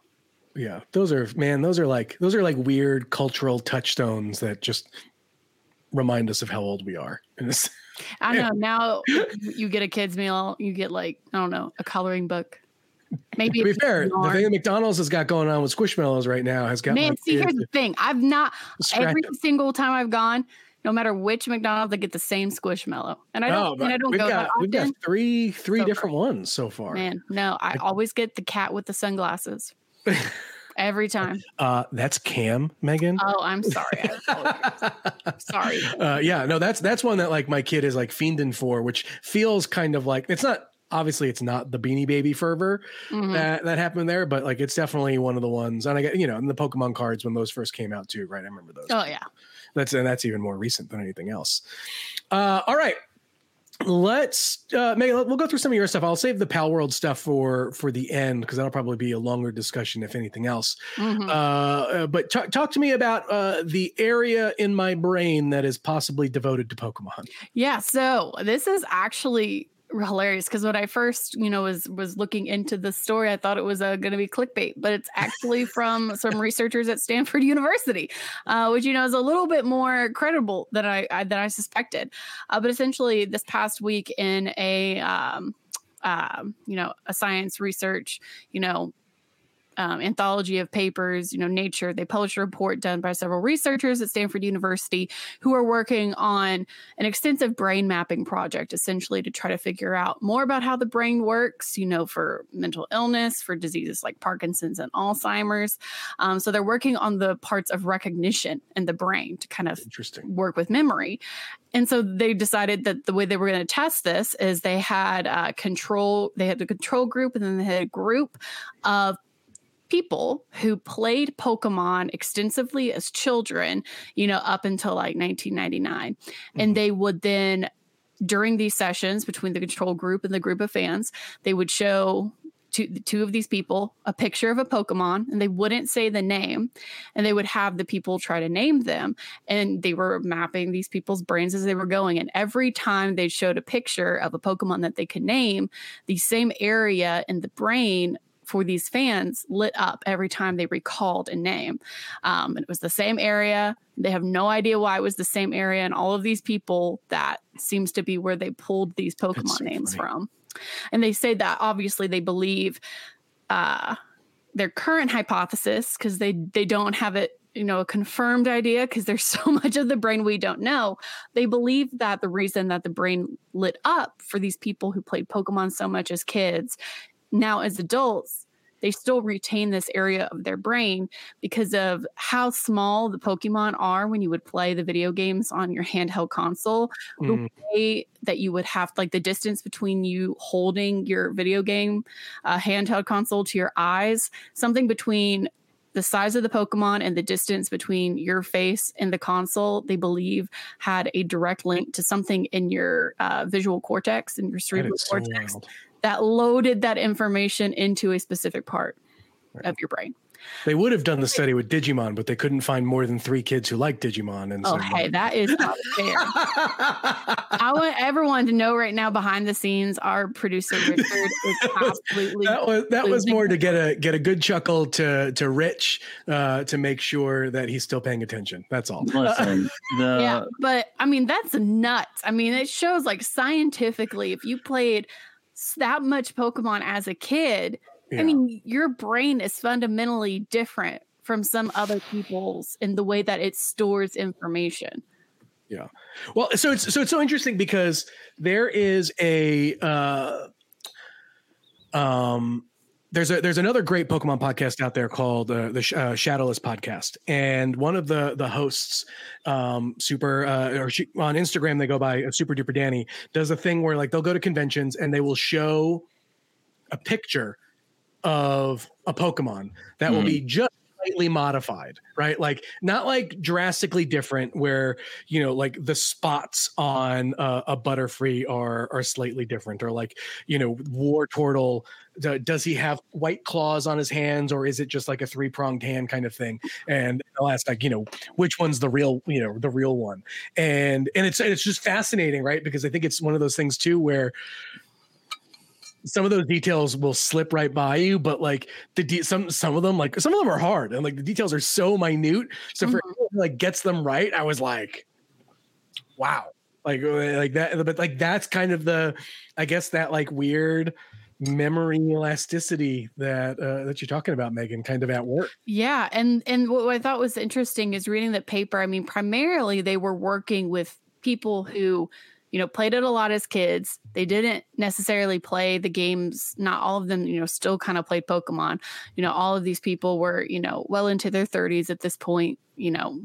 Yeah, those are man. Those are like those are like weird cultural touchstones that just remind us of how old we are. I know. Now you get a kids' meal. You get like I don't know a coloring book. Maybe to be fair, the thing that McDonald's has got going on with Squishmallows right now has got. Man, see, here's the thing. I've not every single time I've gone, no matter which McDonald's, I get the same Squishmallow, and I don't. No, and I don't we've go. Got, we've got three three so different far. ones so far. Man, no, I, I always get the cat with the sunglasses. Every time. Uh, that's Cam, Megan. Oh, I'm sorry. I sorry. Uh, yeah, no, that's that's one that like my kid is like fiending for, which feels kind of like it's not obviously it's not the Beanie Baby fervor mm-hmm. that, that happened there, but like it's definitely one of the ones. And I get you know, and the Pokemon cards when those first came out too, right? I remember those. Oh yeah. That's and that's even more recent than anything else. Uh, all right. Let's uh, Megan, we'll go through some of your stuff. I'll save the Palworld stuff for for the end because that'll probably be a longer discussion, if anything else. Mm-hmm. Uh, but t- talk to me about uh, the area in my brain that is possibly devoted to Pokemon. Yeah, so this is actually hilarious because when I first, you know, was was looking into this story, I thought it was uh, going to be clickbait, but it's actually from some researchers at Stanford University, uh, which you know is a little bit more credible than I, I than I suspected. Uh, but essentially, this past week in a um, uh, you know a science research you know um, anthology of papers, you know, Nature, they published a report done by several researchers at Stanford University who are working on an extensive brain mapping project, essentially to try to figure out more about how the brain works, you know, for mental illness, for diseases like Parkinson's and Alzheimer's. Um, so they're working on the parts of recognition in the brain to kind of work with memory. And so they decided that the way they were going to test this is they had uh, control, they had the control group, and then they had a group of people who played Pokemon extensively as children, you know, up until like nineteen ninety-nine. Mm-hmm. And they would then, during these sessions between the control group and the group of fans, they would show two, two of these people a picture of a Pokemon, and they wouldn't say the name, and they would have the people try to name them. And they were mapping these people's brains as they were going. And every time they showed a picture of a Pokemon that they could name, the same area in the brain for these fans lit up every time they recalled a name. Um, and it was the same area. They have no idea why it was the same area. And all of these people, that seems to be where they pulled these Pokemon so names funny. from. And they say that obviously they believe uh, their current hypothesis, because they, they don't have it you know, a confirmed idea because there's so much of the brain we don't know. They believe that the reason that the brain lit up for these people who played Pokemon so much as kids, now as adults, they still retain this area of their brain because of how small the Pokemon are when you would play the video games on your handheld console. Mm. The way that you would have, like the distance between you holding your video game uh, handheld console to your eyes, something between the size of the Pokemon and the distance between your face and the console, they believe had a direct link to something in your uh, visual cortex and your cerebral cortex. So that loaded that information into a specific part right. of your brain. They would have done the study with Digimon, but they couldn't find more than three kids who like Digimon. And oh, so hey, like, that is not fair. I want everyone to know right now, behind the scenes, our producer Richard is absolutely that was that was more to get a get a good chuckle to to Rich uh, to make sure that he's still paying attention. That's all. Listen, the... yeah, but I mean that's nuts. I mean it shows like scientifically, if you played that much Pokemon as a kid, yeah. I mean, your brain is fundamentally different from some other people's in the way that it stores information. Yeah. Well, so it's so it's so interesting because there is a uh, um there's a there's another great Pokemon podcast out there called uh, the Sh- uh, Shadowless Podcast, and one of the the hosts, um, super uh, or she, on Instagram they go by uh, Super Duper Danny, does a thing where like they'll go to conventions and they will show a picture of a Pokemon that mm. will be just slightly modified, right? Like not like drastically different where, you know, like the spots on uh, a Butterfree are, are slightly different, or like, you know, Wartortle, d- does he have white claws on his hands or is it just like a three pronged hand kind of thing? And I'll ask like, you know, which one's the real, you know, the real one. And, and it's, it's just fascinating, right? Because I think it's one of those things too, where some of those details will slip right by you, but like the de- some some of them like some of them are hard and like the details are so minute. So mm-hmm. for anyone who like gets them right, I was like, wow, like like that. But like that's kind of the, I guess that like weird memory elasticity that uh, that you're talking about, Megan, kind of at work. Yeah, and and what I thought was interesting is reading the paper. I mean, primarily they were working with people who, you know, played it a lot as kids. They didn't necessarily play the games. Not all of them, you know, still kind of played Pokemon. You know, all of these people were, you know, well into their thirties at this point, you know,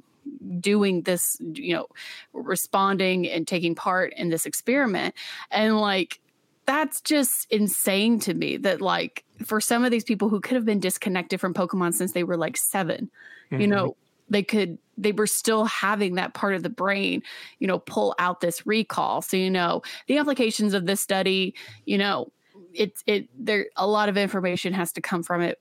doing this, you know, responding and taking part in this experiment. And like, that's just insane to me that like for some of these people who could have been disconnected from Pokemon since they were like seven, mm-hmm. you know, they could, they were still having that part of the brain, you know, pull out this recall. So, you know, the implications of this study, you know, it's, it, there, a lot of information has to come from it,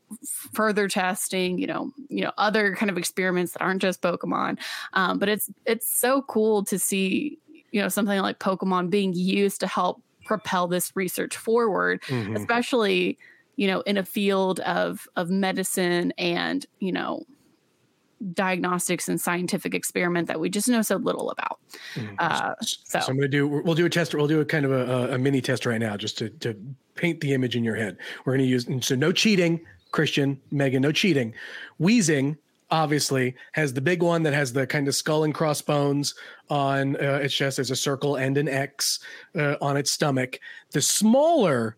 further testing, you know, you know, other kind of experiments that aren't just Pokemon. Um, but it's, it's so cool to see, you know, something like Pokemon being used to help propel this research forward, mm-hmm. especially, you know, in a field of, of medicine and, you know, diagnostics and scientific experiment that we just know so little about. Mm-hmm. Uh, so. so I'm going to do, we'll do a test. We'll do a kind of a, a mini test right now just to, to paint the image in your head. We're going to use, and so no cheating, Christian, Megan, no cheating. Wheezing obviously has the big one that has the kind of skull and crossbones on uh, its chest. There's a circle and an X uh, on its stomach. The smaller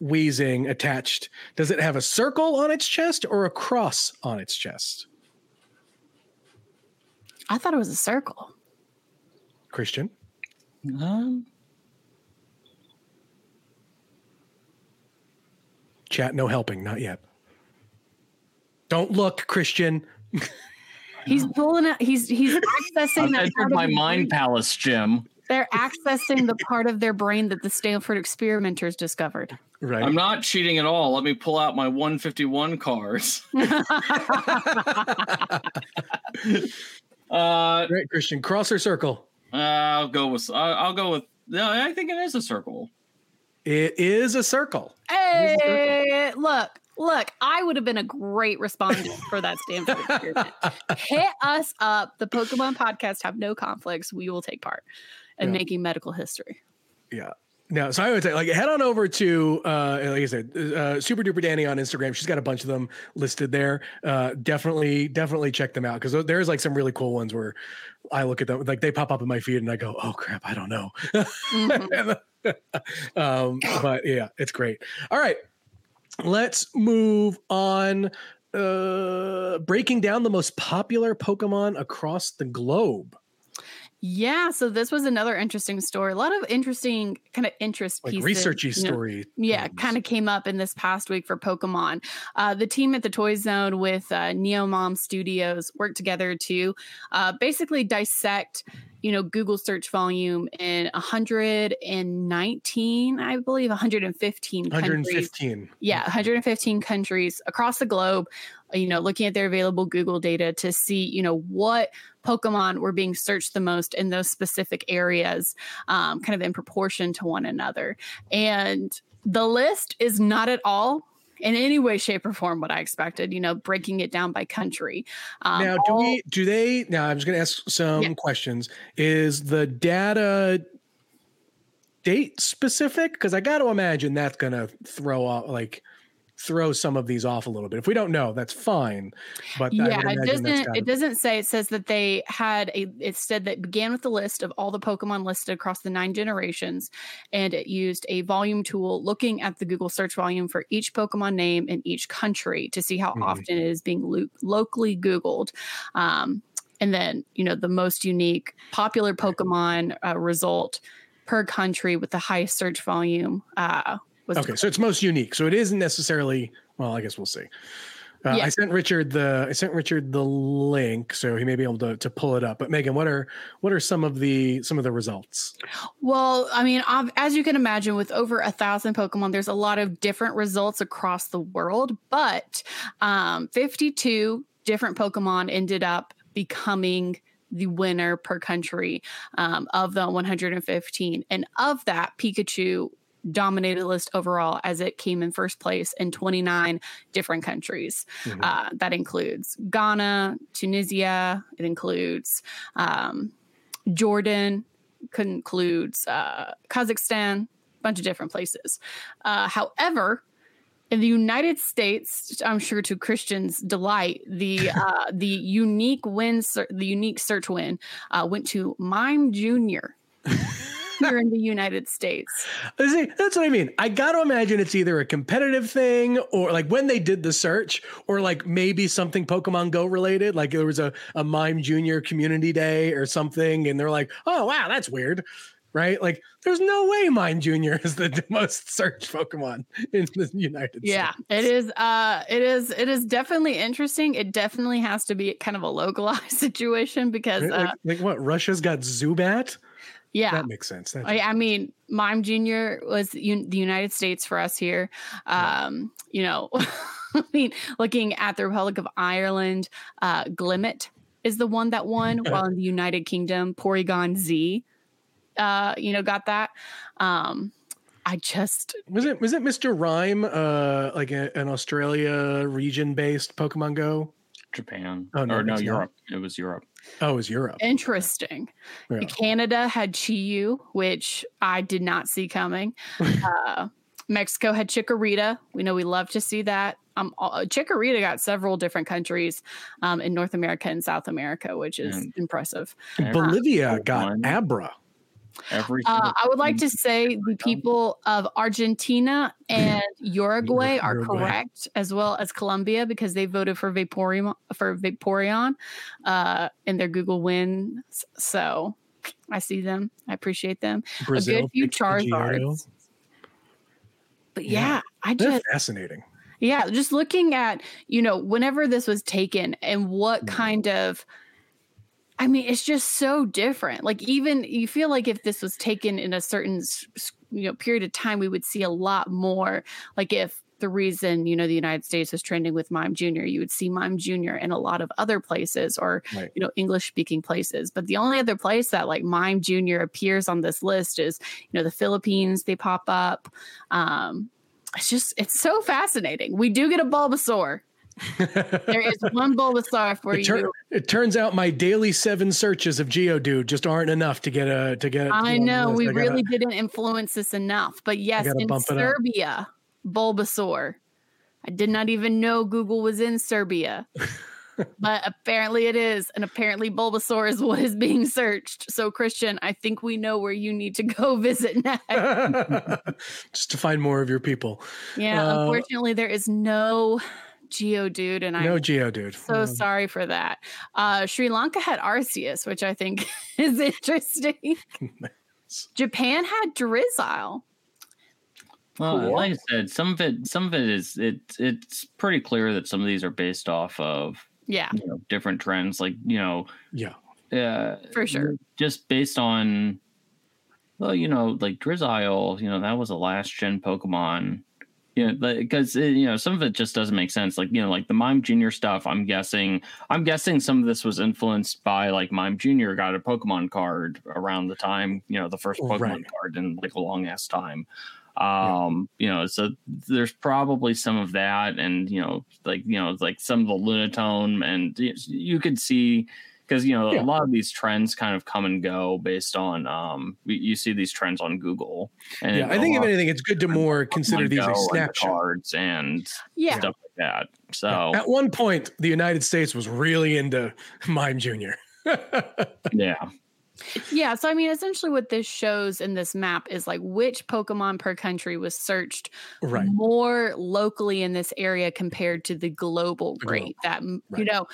wheezing attached, does it have a circle on its chest or a cross on its chest? I thought it was a circle. Christian? Um, Chat, no helping. Not yet. Don't look, Christian. He's pulling out. He's he's accessing that part my of mind brain. Palace, Jim. They're accessing the part of their brain that the Stanford experimenters discovered. Right. I'm not cheating at all. Let me pull out my one fifty-one cars. Uh, Great, Christian. Cross or circle? Uh, I'll go with. Uh, I'll go with. No, I think it is a circle. It is a circle. Hey, a circle. look, look! I would have been a great respondent for that Stanford experiment. Hit us up. The Pokemon podcast have no conflicts. We will take part in yeah. making medical history. Yeah. No, so I would say, like, head on over to, uh, like I said, uh, Super Duper Danny on Instagram. She's got a bunch of them listed there. Uh, definitely, definitely check them out, because there's like some really cool ones where I look at them, like they pop up in my feed, and I go, "Oh crap, I don't know." Mm-hmm. um, but yeah, it's great. All right, let's move on. Uh, breaking down the most popular Pokemon across the globe. Yeah, so this was another interesting story. A lot of interesting kind of interest like pieces. Like researchy you know, story. Yeah, kind of came up in this past week for Pokemon. Uh, the team at the Toy Zone with uh, Neo Mom Studios worked together to uh, basically dissect, you know, Google search volume in one hundred nineteen, I believe, one hundred fifteen countries. one hundred fifteen. Yeah, one hundred fifteen countries across the globe, you know, looking at their available Google data to see, you know, what Pokemon were being searched the most in those specific areas, um, kind of in proportion to one another. And the list is not at all in any way, shape, or form what I expected, you know, breaking it down by country. Um, now, do all, we, do they, now I'm just going to ask some yeah. questions. Is the data date specific? Because I got to imagine that's going to throw off, like, throw some of these off a little bit. If we don't know, that's fine. But yeah, I it doesn't, it doesn't say, it says that they had a, it said that began with the list of all the Pokemon listed across the nine generations. And it used a volume tool looking at the Google search volume for each Pokemon name in each country to see how mm-hmm. often it is being lo- locally Googled. Um, and then, you know, the most unique popular Pokemon uh, result per country with the highest search volume, uh, Okay, so it's most unique. So it isn't necessarily. Well, I guess we'll see. Uh, yeah. I sent Richard the I sent Richard the link, so he may be able to, to pull it up. But Megan, what are what are some of the some of the results? Well, I mean, I've, as you can imagine, with over a thousand Pokemon, there's a lot of different results across the world. But um, fifty-two different Pokemon ended up becoming the winner per country um, of the one hundred fifteen, and of that, Pikachu dominated list overall as it came in first place in twenty-nine different countries. Mm-hmm. Uh, that includes Ghana, Tunisia. It includes um, Jordan. Concludes uh, Kazakhstan. A bunch of different places. Uh, however, in the United States, I'm sure to Christian's delight, the uh, the unique win, the unique search win, uh, went to Mime Junior Here in the United States. See, that's what I mean. I got to imagine it's either a competitive thing or like when they did the search or like maybe something Pokemon Go related. Like there was a, a Mime Junior Community Day or something. And they're like, oh, wow, that's weird. Right? Like there's no way Mime Junior is the most searched Pokemon in the United yeah, States. Yeah, it is. Uh, it is. It is definitely interesting. It definitely has to be kind of a localized situation because. Right? Like, uh, like what? Russia's got Zubat? Yeah, that makes sense. That I, I mean, Mime Junior was un- the United States for us here. Um, yeah. You know, I mean, looking at the Republic of Ireland, uh, Glimmet is the one that won, while in the United Kingdom, Porygon Z, uh, you know, got that. Um, I just was it was it Mister Rhyme, uh, like a, an Australia region based Pokemon Go? Japan. Oh, no, or no, Europe. Not. It was Europe. Oh, it was Europe. Interesting. Yeah. Canada had Chiyu, which I did not see coming. uh, Mexico had Chikorita. We know we love to see that. Um, Chikorita got several different countries um, in North America and South America, which is and impressive. Bolivia uh, got one. Abra. Every uh, I would like to say the people of Argentina and Uruguay are Uruguay. correct, as well as Colombia, because they voted for Vaporeon for Vaporeon uh, in their Google wins. So I see them. I appreciate them. Brazil, a good few Charizards. But yeah, yeah I just that's fascinating. Yeah, just looking at, you know, whenever this was taken and what kind of. I mean, it's just so different. Like, even you feel like if this was taken in a certain, you know, period of time, we would see a lot more. Like, if the reason, you know, the United States was trending with Mime Junior, you would see Mime Junior in a lot of other places or, right. you know, English speaking places. But the only other place that like Mime Junior appears on this list is, you know, the Philippines. They pop up. Um, it's just, it's so fascinating. We do get a Bulbasaur. There is one Bulbasaur for tur- you. It turns out my daily seven searches of Geodude just aren't enough to get a to get. I know we I gotta, really didn't influence this enough, but yes, in Serbia, Bulbasaur. I did not even know Google was in Serbia, but apparently it is, and apparently Bulbasaur is what is being searched. So Christian, I think we know where you need to go visit next, just to find more of your people. Yeah, uh, unfortunately, there is no Geodude, and I'm no Geodude. So no. sorry for that. Uh, Sri Lanka had Arceus, which I think is interesting. Nice. Japan had Drizzile. Well, cool. Like I said, some of it, some of it is it. It's pretty clear that some of these are based off of yeah you know, different trends, like you know yeah uh, for sure. Just based on well, you know, like Drizzile, you know, that was a last gen Pokemon. Yeah, you know, because you know some of it just doesn't make sense. Like you know, like the Mime Junior stuff. I'm guessing, I'm guessing some of this was influenced by like Mime Junior got a Pokemon card around the time you know the first Pokemon right. card in like a long ass time. Um, yeah. You know, so there's probably some of that, and you know, like you know, like some of the Lunatone, and you could see because you know yeah. a lot of these trends kind of come and go based on um, you see these trends on Google. And yeah, I think if anything, it's good to more consider these a snapshot cards and yeah. stuff like that. So yeah. at one point, the United States was really into Mime Junior yeah. Yeah, so I mean, essentially what this shows in this map is like which Pokemon per country was searched right. more locally in this area compared to the global the rate. Globe. That, right. you know,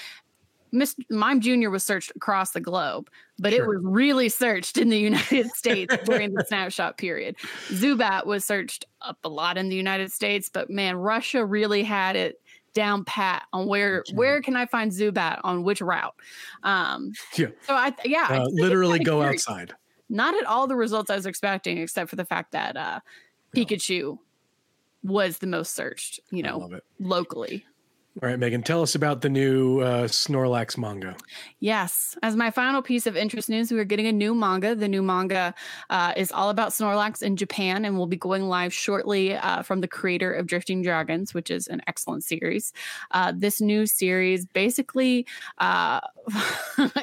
Mister Mime Junior was searched across the globe, but sure. it was really searched in the United States during the snapshot period. Zubat was searched up a lot in the United States, but man, Russia really had it down pat on where yeah. where can I find Zubat on which route. Um yeah so I yeah uh, I literally go curious. Outside not at all the results I was expecting, except for the fact that uh no. Pikachu was the most searched you know locally. All right, Megan, tell us about the new uh, Snorlax manga. Yes. As my final piece of interest news, we are getting a new manga. The new manga uh, is all about Snorlax in Japan and will be going live shortly uh, from the creator of Drifting Dragons, which is an excellent series. Uh, this new series, basically, uh,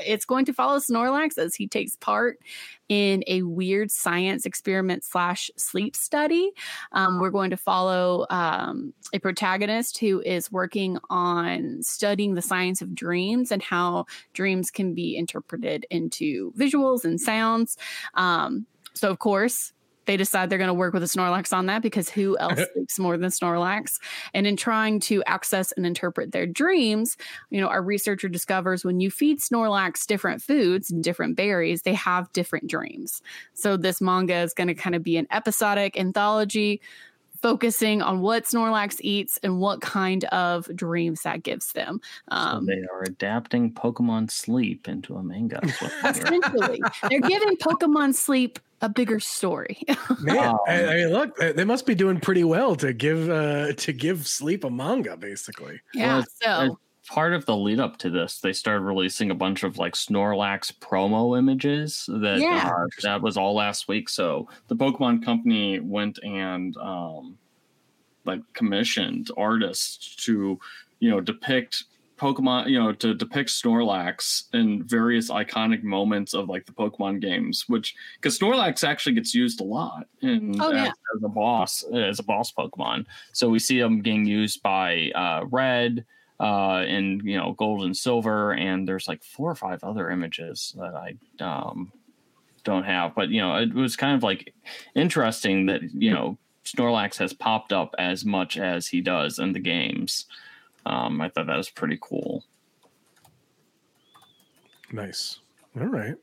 it's going to follow Snorlax as he takes part in a weird science experiment slash sleep study. Um, we're going to follow um, a protagonist who is working on studying the science of dreams and how dreams can be interpreted into visuals and sounds. Um, so, of course, they decide they're going to work with a Snorlax on that because who else sleeps more than Snorlax? And in trying to access and interpret their dreams, you know, our researcher discovers when you feed Snorlax different foods and different berries, they have different dreams. So this manga is going to kind of be an episodic anthology focusing on what Snorlax eats and what kind of dreams that gives them. Um, so they are adapting Pokemon Sleep into a manga. Essentially. They're giving Pokemon Sleep a bigger story. Man, um, I, I mean, look, they must be doing pretty well to give uh, to give Sleep a manga, basically. Yeah, well, so part of the lead up to this, they started releasing a bunch of like Snorlax promo images that yeah. are, that was all last week. So the Pokemon Company went and um, like commissioned artists to, you know, depict Pokemon, you know, to depict Snorlax in various iconic moments of like the Pokemon games, which because Snorlax actually gets used a lot in, oh, yeah. as, as a boss, as a boss Pokemon. So we see them getting used by uh, Red uh, and, you know, Gold and Silver. And there's like four or five other images that I um, don't have. But, you know, it was kind of like interesting that, you know, Snorlax has popped up as much as he does in the games. Um, I thought that was pretty cool. Nice. All right.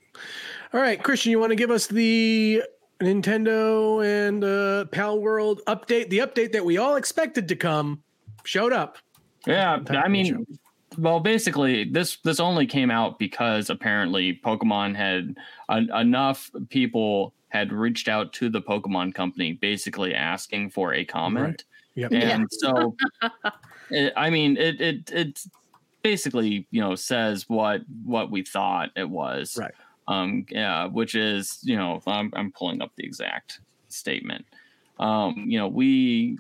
All right, Christian, you want to give us the Nintendo and uh, Palworld update? The update that we all expected to come showed up. Yeah, I mean, well, basically, this, this only came out because apparently Pokemon had uh, enough people had reached out to the Pokemon Company basically asking for a comment. Right. Yep. And so... I mean, it it it basically, you know, says what what we thought it was. Right. Um, yeah, which is, you know, I'm, I'm pulling up the exact statement. Um, you know, we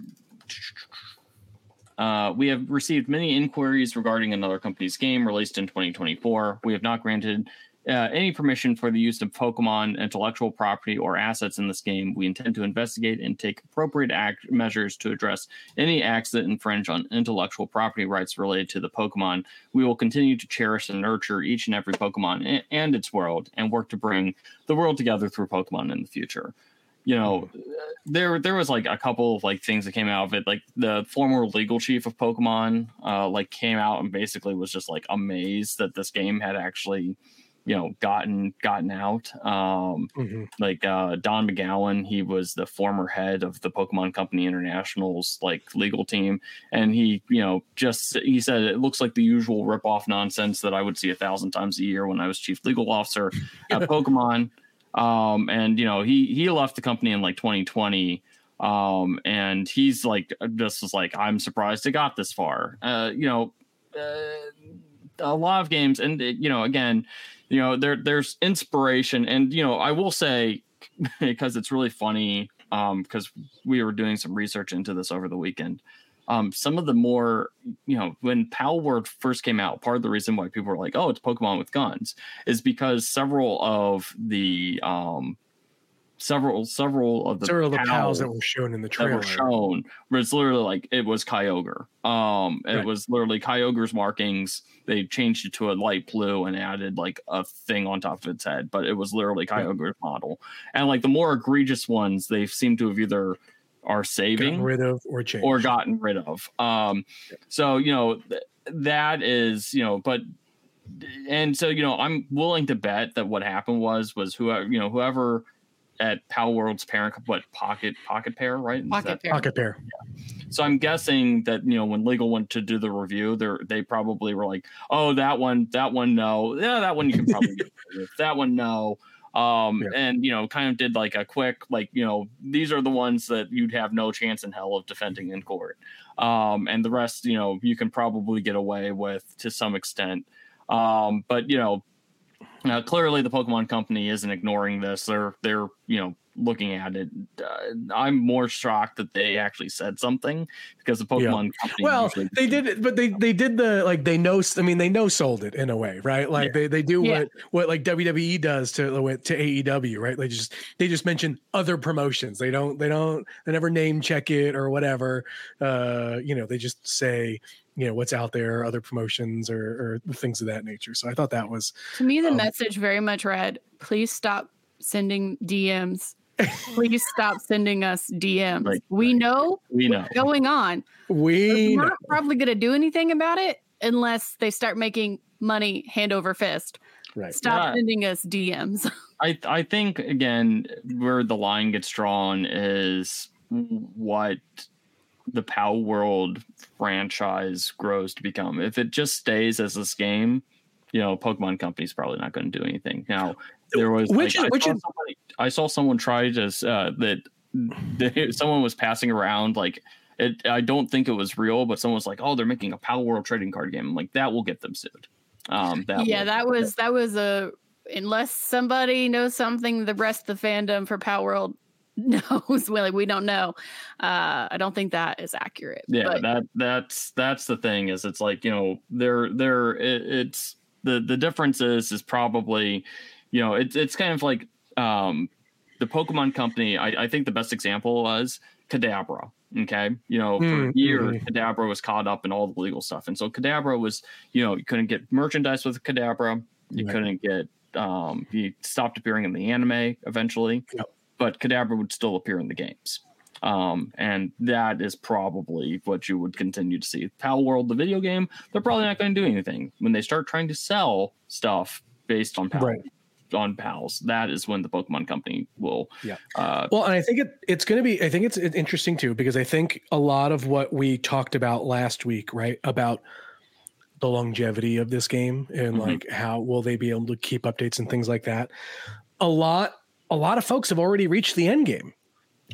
Uh, we have received many inquiries regarding another company's game released in twenty twenty-four. We have not granted uh, any permission for the use of Pokemon intellectual property or assets in this game. We intend to investigate and take appropriate act- measures to address any acts that infringe on intellectual property rights related to the Pokemon. We will continue to cherish and nurture each and every Pokemon and its world, and work to bring the world together through Pokemon in the future. You know, there there was like a couple of like things that came out of it. Like the former legal chief of Pokemon, uh, like came out and basically was just like amazed that this game had actually, you know, gotten gotten out. Um, mm-hmm. Like uh, Don McGowan, he was the former head of the Pokemon Company International's like legal team, and he, you know, just he said it looks like the usual ripoff nonsense that I would see a thousand times a year when I was chief legal officer at Pokemon. Um, and, you know, he, he left the company in like twenty twenty. Um, and he's like, just was like, I'm surprised it got this far. Uh, you know, uh, a lot of games. And, you know, again, you know, there, there's inspiration. And, you know, I will say, because it's really funny, um, because we were doing some research into this over the weekend. Um, some of the more, you know, when Palworld first came out, part of the reason why people were like, oh, it's Pokemon with guns is because several of the um, several several of the, several pals, the pals that were shown in the trailer were shown was literally like it was Kyogre. Um, it right. was literally Kyogre's markings. They changed it to a light blue and added like a thing on top of its head, but it was literally Kyogre's yeah. model. And like the more egregious ones, they seem to have either are saving rid of or changed or gotten rid of. Um, so, you know, th- that is, you know, but, and so, you know, I'm willing to bet that what happened was, was whoever, you know, whoever at Palworld's parent, what pocket, pocket pair, right? Pocket pair. Pocket pair. Yeah. So I'm guessing that, you know, when legal went to do the review there, they probably were like, oh, that one, that one. No, yeah, that one you can probably get rid of. That one. No. Um, yeah. And, you know, kind of did like a quick, like, you know, these are the ones that you'd have no chance in hell of defending in court. Um, and the rest, you know, you can probably get away with to some extent. Um, but, you know, uh, clearly the Pokemon Company isn't ignoring this. They're, they're, you know, looking at it. Uh, I'm more shocked that they actually said something because the Pokemon yeah. Company. Well, they did it, but they, they did the, like, they know, I mean, they know sold it in a way, right? Like yeah. they, they do yeah. what, what like W W E does to, to A E W, right? They just, they just mention other promotions. They don't, they don't, they never name check it or whatever. Uh, you know, they just say, you know, what's out there, other promotions or, or things of that nature. So I thought that was. To me, the um, message very much read, please stop sending D Ms. Please stop sending us D Ms. Right, we right. know we know what's going on. We We're not probably going to do anything about it unless they start making money hand over fist. Right. Stop yeah. sending us D Ms. I I think again where the line gets drawn is what the Palworld franchise grows to become. If it just stays as this game, you know, Pokemon Company's probably not going to do anything. Now there was which like, is, I which is somebody, I saw someone try to uh, that they, someone was passing around like it. I don't think it was real, but someone was like, "Oh, they're making a Palworld trading card game." I'm like, that will get them sued. Um, that yeah, that was that was a unless somebody knows something, the rest of the fandom for Palworld knows. Well, like, we don't know. Uh, I don't think that is accurate. Yeah, but. that that's that's the thing is it's like you know they're they're it, it's the the difference is is probably you know it's it's kind of like. Um, the Pokemon Company, I, I think the best example was Kadabra. Okay. You know, for mm, years, mm. Kadabra was caught up in all the legal stuff. And so Kadabra was, you know, you couldn't get merchandise with Kadabra. You right. couldn't get, um, he stopped appearing in the anime eventually, yep. but Kadabra would still appear in the games. Um, and that is probably what you would continue to see. Palworld, the video game, they're probably not going to do anything when they start trying to sell stuff based on Palworld. Right. on pals that is when the Pokemon Company will yeah uh well and I think it it's going to be I think it's interesting too because I think a lot of what we talked about last week right about the longevity of this game and mm-hmm. like how will they be able to keep updates and things like that a lot a lot of folks have already reached the end game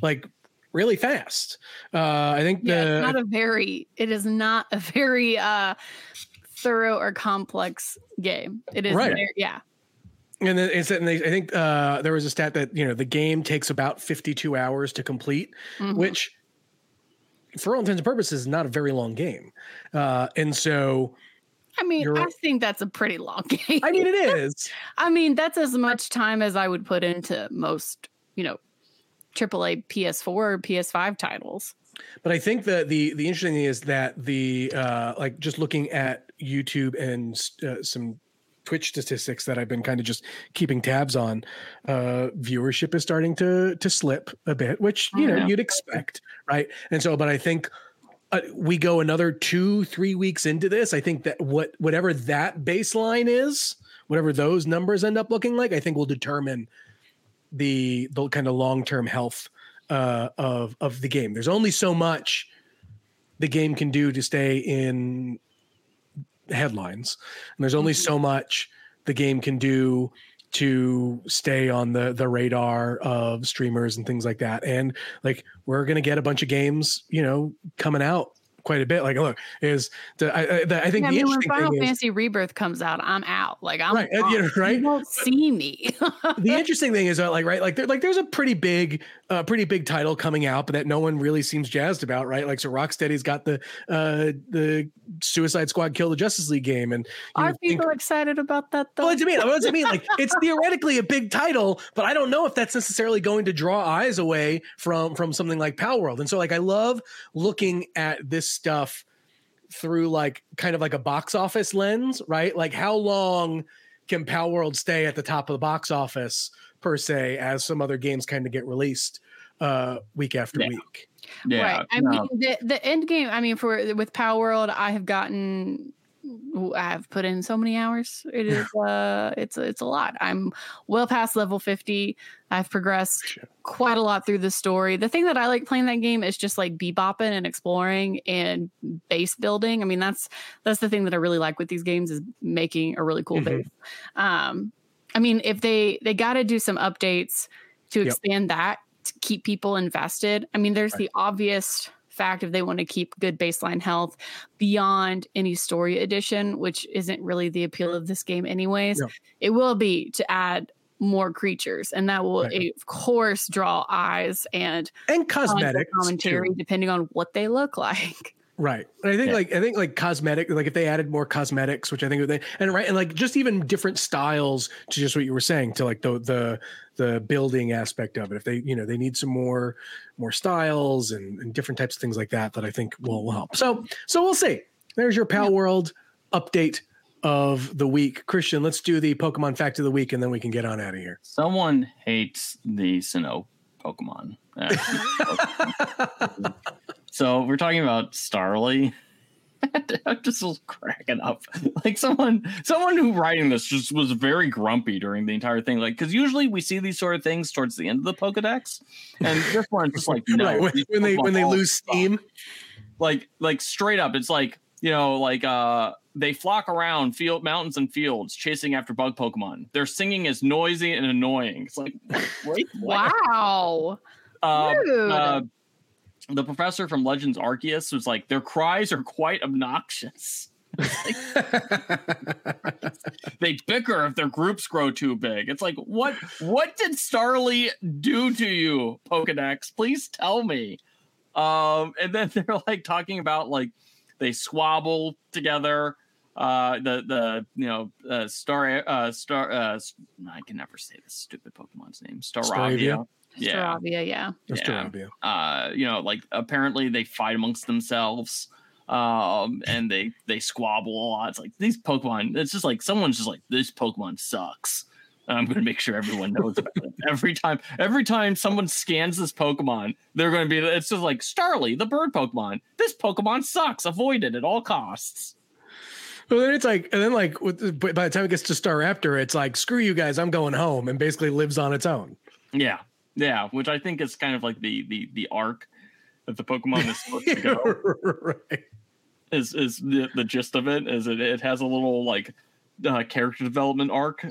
like really fast uh I think yeah, the, it's not a very it is not a very uh thorough or complex game it is right. very, yeah And then it's, and they, I think uh, there was a stat that, you know, the game takes about fifty-two hours to complete, mm-hmm. which for all intents and purposes, not a very long game. Uh, and so... I mean, You're, I think that's a pretty long game. I mean, it is. I mean, that's as much time as I would put into most, you know, triple A P S four or P S five titles. But I think that the the interesting thing is that the, uh, like, just looking at YouTube and uh, some Twitch statistics that I've been kind of just keeping tabs on, uh, viewership is starting to to slip a bit, which, you know, know, you'd expect, right? And so, but I think... Uh, we go another two, three weeks into this. I think that what whatever that baseline is, whatever those numbers end up looking like, I think will determine the the kind of long-term health uh, of of the game. There's only so much the game can do to stay in headlines, and there's only so much the game can do to stay on the the radar of streamers and things like that. And like, we're going to get a bunch of games, you know, coming out quite a bit. Like, look, is the, I, the, I think yeah, the I mean, when Final Fantasy is, Rebirth comes out, I'm out. Like, I'm right, yeah, right? You won't see me. The interesting thing is that, like, right, like, there, like there's a pretty big, uh, pretty big title coming out, but that no one really seems jazzed about, right? Like, so Rocksteady's got the uh, the Suicide Squad Kill the Justice League game, and are people think, excited about that? Though, well, that's what I mean. What does it mean? Like, it's theoretically a big title, but I don't know if that's necessarily going to draw eyes away from from something like Palworld. And so, like, I love looking at this stuff through like kind of like a box office lens, right? Like, how long can Palworld stay at the top of the box office per se, as some other games kind of get released uh week after yeah. week. Yeah, right. I no. mean, the, the end game. I mean, for with Palworld, I have gotten, I've put in so many hours. It is uh, it's it's a lot. I'm well past level fifty. I've progressed sure. quite a lot through the story. The thing that I like playing that game is just like bebopping and exploring and base building. I mean, that's that's the thing that I really like with these games, is making a really cool mm-hmm. base. Um, I mean, if they they got to do some updates to expand yep. that to keep people invested. I mean, there's right. the obvious fact if they want to keep good baseline health beyond any story edition, which isn't really the appeal of this game anyways. Yeah. It will be to add more creatures, and that will right. of course draw eyes and and cosmetic commentary too, depending on what they look like. Right. And I think yeah. like I think like cosmetic, like if they added more cosmetics, which I think they and right and like just even different styles to just what you were saying, to like the the the building aspect of it. If they, you know, they need some more more styles and, and different types of things like that, that I think will, will help. So so we'll see. There's your Palworld yeah. update of the week. Christian, let's do the Pokemon fact of the week, and then we can get on out of here. Someone hates the Sinnoh Pokemon. Uh, So we're talking about Starly. I'm just cracking up. Like someone, someone who writing this just was very grumpy during the entire thing. Like, because usually we see these sort of things towards the end of the Pokedex, and this one's just like no. Right. When, when they when they lose steam, stuff. like like straight up, it's like, you know, like uh, they flock around field mountains and fields chasing after bug Pokemon. Their singing is noisy and annoying. It's like what? Wow. Uh, Dude. Uh, The professor from Legends Arceus was like, their cries are quite obnoxious. They bicker if their groups grow too big. It's like, what what did Starly do to you, Pokedex? Please tell me. Um, and then they're like talking about like they squabble together. Uh, the the you know uh, Star uh, Star uh, I can never say this stupid Pokemon's name. Staravia. Yeah. Staravia, yeah. yeah. Uh, you know, like apparently they fight amongst themselves, um, and they they squabble a lot. It's like these Pokemon. It's just like someone's just like, this Pokemon sucks, and I'm gonna make sure everyone knows about it. Every time, every time someone scans this Pokemon, they're gonna be. It's just like Starly, the bird Pokemon. This Pokemon sucks. Avoid it at all costs. Well, then it's like, and then like with, by the time it gets to Staraptor, it's like, screw you guys, I'm going home, and basically lives on its own. Yeah. Yeah, which I think is kind of like the the the arc that the Pokemon is supposed to go. Right. Is is the, the gist of it? Is it it has a little like uh, character development arc?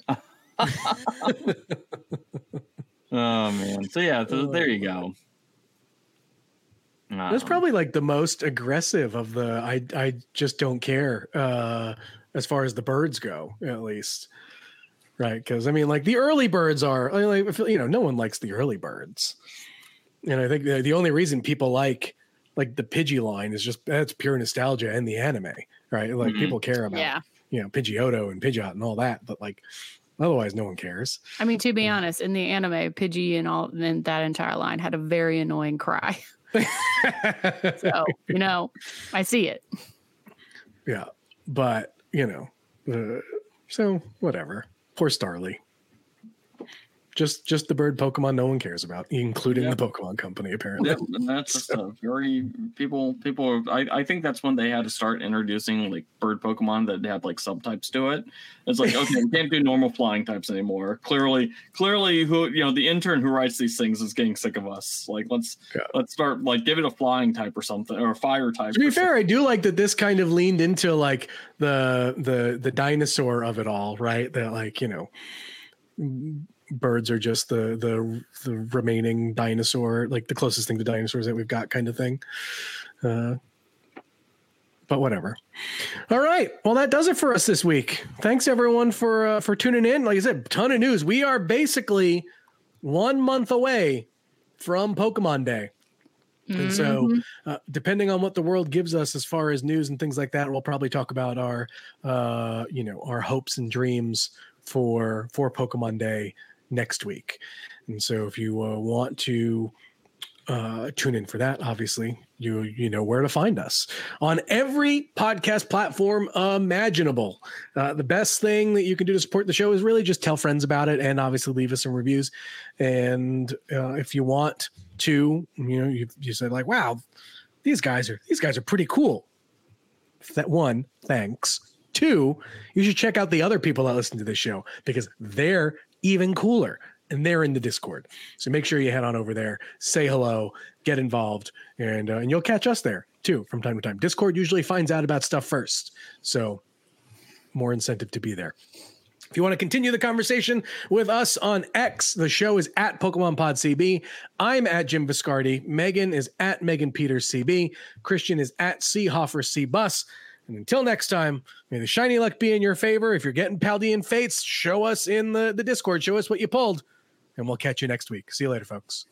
Oh man! So yeah, so, there you go. Um, That's probably like the most aggressive of the I I just don't care uh, as far as the birds go, at least. Right, because I mean, like the early birds are, like, you know, no one likes the early birds, and I think the, the only reason people like like the Pidgey line is just, that's pure nostalgia and the anime, right? Like mm-hmm. people care about, yeah. you know, Pidgeotto and Pidgeot and all that, but like, otherwise no one cares. I mean, to be yeah. honest, in the anime, Pidgey and all and that entire line had a very annoying cry. So, you know, I see it. Yeah. But, you know, uh, so whatever. Poor Starly. Just just the bird Pokemon no one cares about, including yeah. the Pokemon Company, apparently. Yeah, that's so. a very people people are, I, I think that's when they had to start introducing like bird Pokemon that had like subtypes to it. It's like, okay, we can't do normal flying types anymore. Clearly, clearly who you know, the intern who writes these things is getting sick of us. Like let's yeah. let's start like give it a flying type or something, or a fire type. To be fair, something. I do like that this kind of leaned into like the the the dinosaur of it all, right? That like, you know, birds are just the, the the remaining dinosaur, like the closest thing to dinosaurs that we've got, kind of thing. Uh, but whatever. All right, well that does it for us this week. Thanks everyone for uh, for tuning in. Like I said, ton of news. We are basically one month away from Pokemon Day, mm-hmm. and so uh, depending on what the world gives us as far as news and things like that, we'll probably talk about our uh, you know our hopes and dreams for for Pokemon Day next week. And so if you uh, want to uh tune in for that, obviously you you know where to find us on every podcast platform imaginable. Uh the best thing that you can do to support the show is really just tell friends about it, and obviously leave us some reviews. And uh if you want to, you know, you, you said like, wow, these guys are these guys are pretty cool, that one, thanks. Two, you should check out the other people that listen to this show, because they're even cooler and they're in the Discord. So make sure you head on over there, say hello, get involved, and uh, and you'll catch us there too from time to time. Discord usually finds out about stuff first, so more incentive to be there. If you want to continue the conversation with us on X, the show is at Pokemon Pod C B. I'm at Jim Biscardi. Megan is at Megan Peters C B. Christian is at C Hoffer C Bus. And until next time, may the shiny luck be in your favor. If you're getting Paldean Fates, show us in the, the Discord. Show us what you pulled. And we'll catch you next week. See you later, folks.